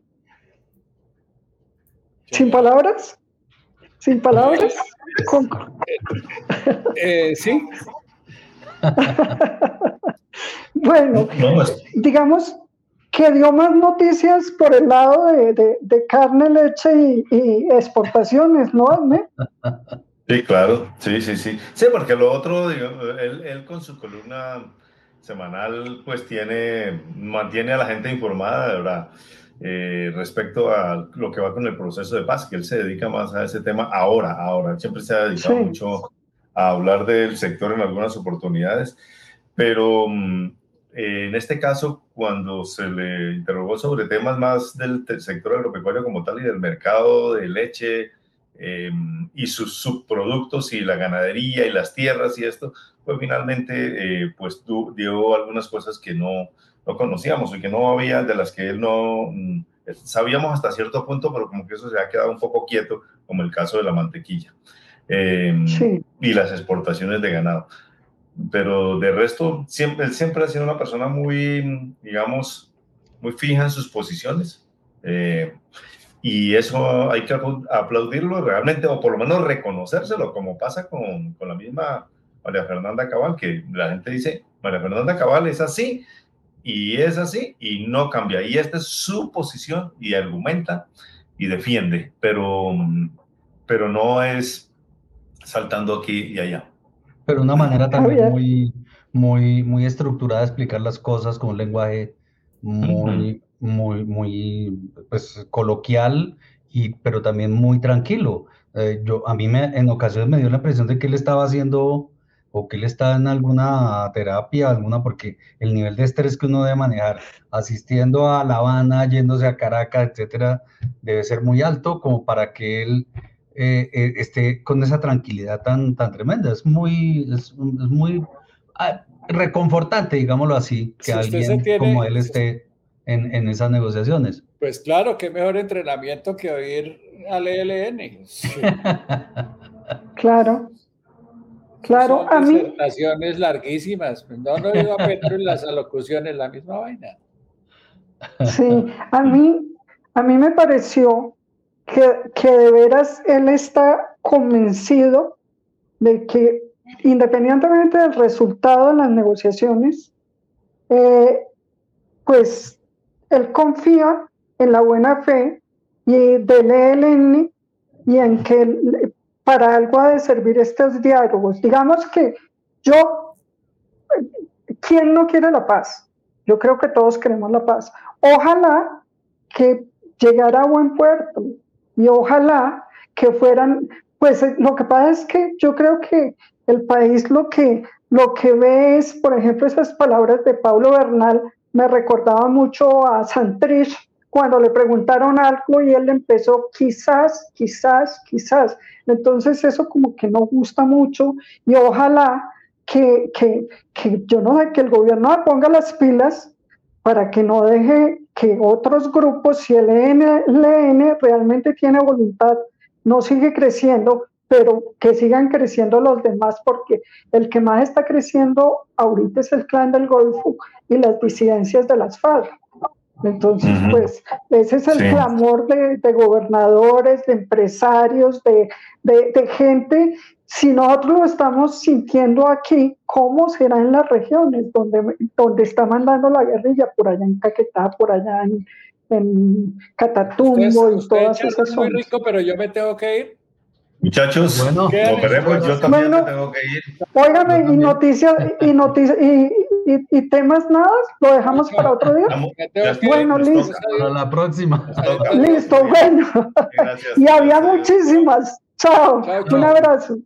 ¿Sin palabras? Sí. Bueno, digamos que dio más noticias por el lado de carne, leche y exportaciones, ¿no, Edmer? Sí, claro, sí. Sí, porque lo otro, digamos, él con su columna semanal, pues mantiene a la gente informada, de verdad. respecto a lo que va con el proceso de paz, que él se dedica más a ese tema ahora. Siempre se ha dedicado mucho a hablar del sector en algunas oportunidades, pero en este caso, cuando se le interrogó sobre temas más del sector agropecuario como tal y del mercado de leche y sus subproductos y la ganadería y las tierras y esto, pues finalmente dio algunas cosas que no conocíamos y que no había, de las que él no sabíamos hasta cierto punto, pero como que eso se ha quedado un poco quieto, como el caso de la mantequilla y las exportaciones de ganado. Pero de resto, siempre ha sido una persona muy, digamos, muy fija en sus posiciones, y eso hay que aplaudirlo realmente, o por lo menos reconocérselo, como pasa con la misma María Fernanda Cabal, que la gente dice, María Fernanda Cabal es así, y no cambia, y esta es su posición, y argumenta, y defiende, pero no es saltando aquí y allá. Pero una manera también muy estructurada de explicar las cosas, con un lenguaje muy pues, coloquial, pero también muy tranquilo. En ocasiones me dio la impresión de que él estaba haciendo, o que él está en alguna terapia, porque el nivel de estrés que uno debe manejar, asistiendo a La Habana, yéndose a Caracas, etcétera, debe ser muy alto, como para que él esté con esa tranquilidad tan tremenda. Es muy reconfortante, digámoslo así, que alguien como él esté en esas negociaciones. Pues claro, qué mejor entrenamiento que oír al ELN. Sí. Claro, a mí. Disertaciones larguísimas. No digo a Petro en las alocuciones, la misma vaina. Sí, a mí me pareció que de veras él está convencido de que, independientemente del resultado de las negociaciones, pues él confía en la buena fe y del ELN y en que para algo ha de servir estos diálogos. Digamos que ¿quién no quiere la paz? Yo creo que todos queremos la paz. Ojalá que llegara a buen puerto. Y ojalá que fueran, pues lo que pasa es que yo creo que el país lo que ve es, por ejemplo, esas palabras de Pablo Bernal, me recordaba mucho a Santrich, cuando le preguntaron algo y él empezó quizás, entonces eso como que no gusta mucho, y ojalá que yo no sé, que el gobierno ponga las pilas para que no deje que otros grupos, si el ELN realmente tiene voluntad, no sigue creciendo, pero que sigan creciendo los demás, porque el que más está creciendo ahorita es el Clan del Golfo y las disidencias de las FARC. Entonces, pues, ese es el clamor de gobernadores, de empresarios, de gente. Si nosotros lo estamos sintiendo aquí, ¿cómo será en las regiones donde está mandando la guerrilla? Por allá en Caquetá, por allá en Catatumbo, y todas esas zonas. Muy rico, pero yo me tengo que ir. Muchachos, bueno, yo también me tengo que ir. Óigame, y noticias y temas nada, lo dejamos para otro día. Bueno, listo. Para la próxima. Listo, bueno. Gracias, y había muchísimas. Chao, un abrazo.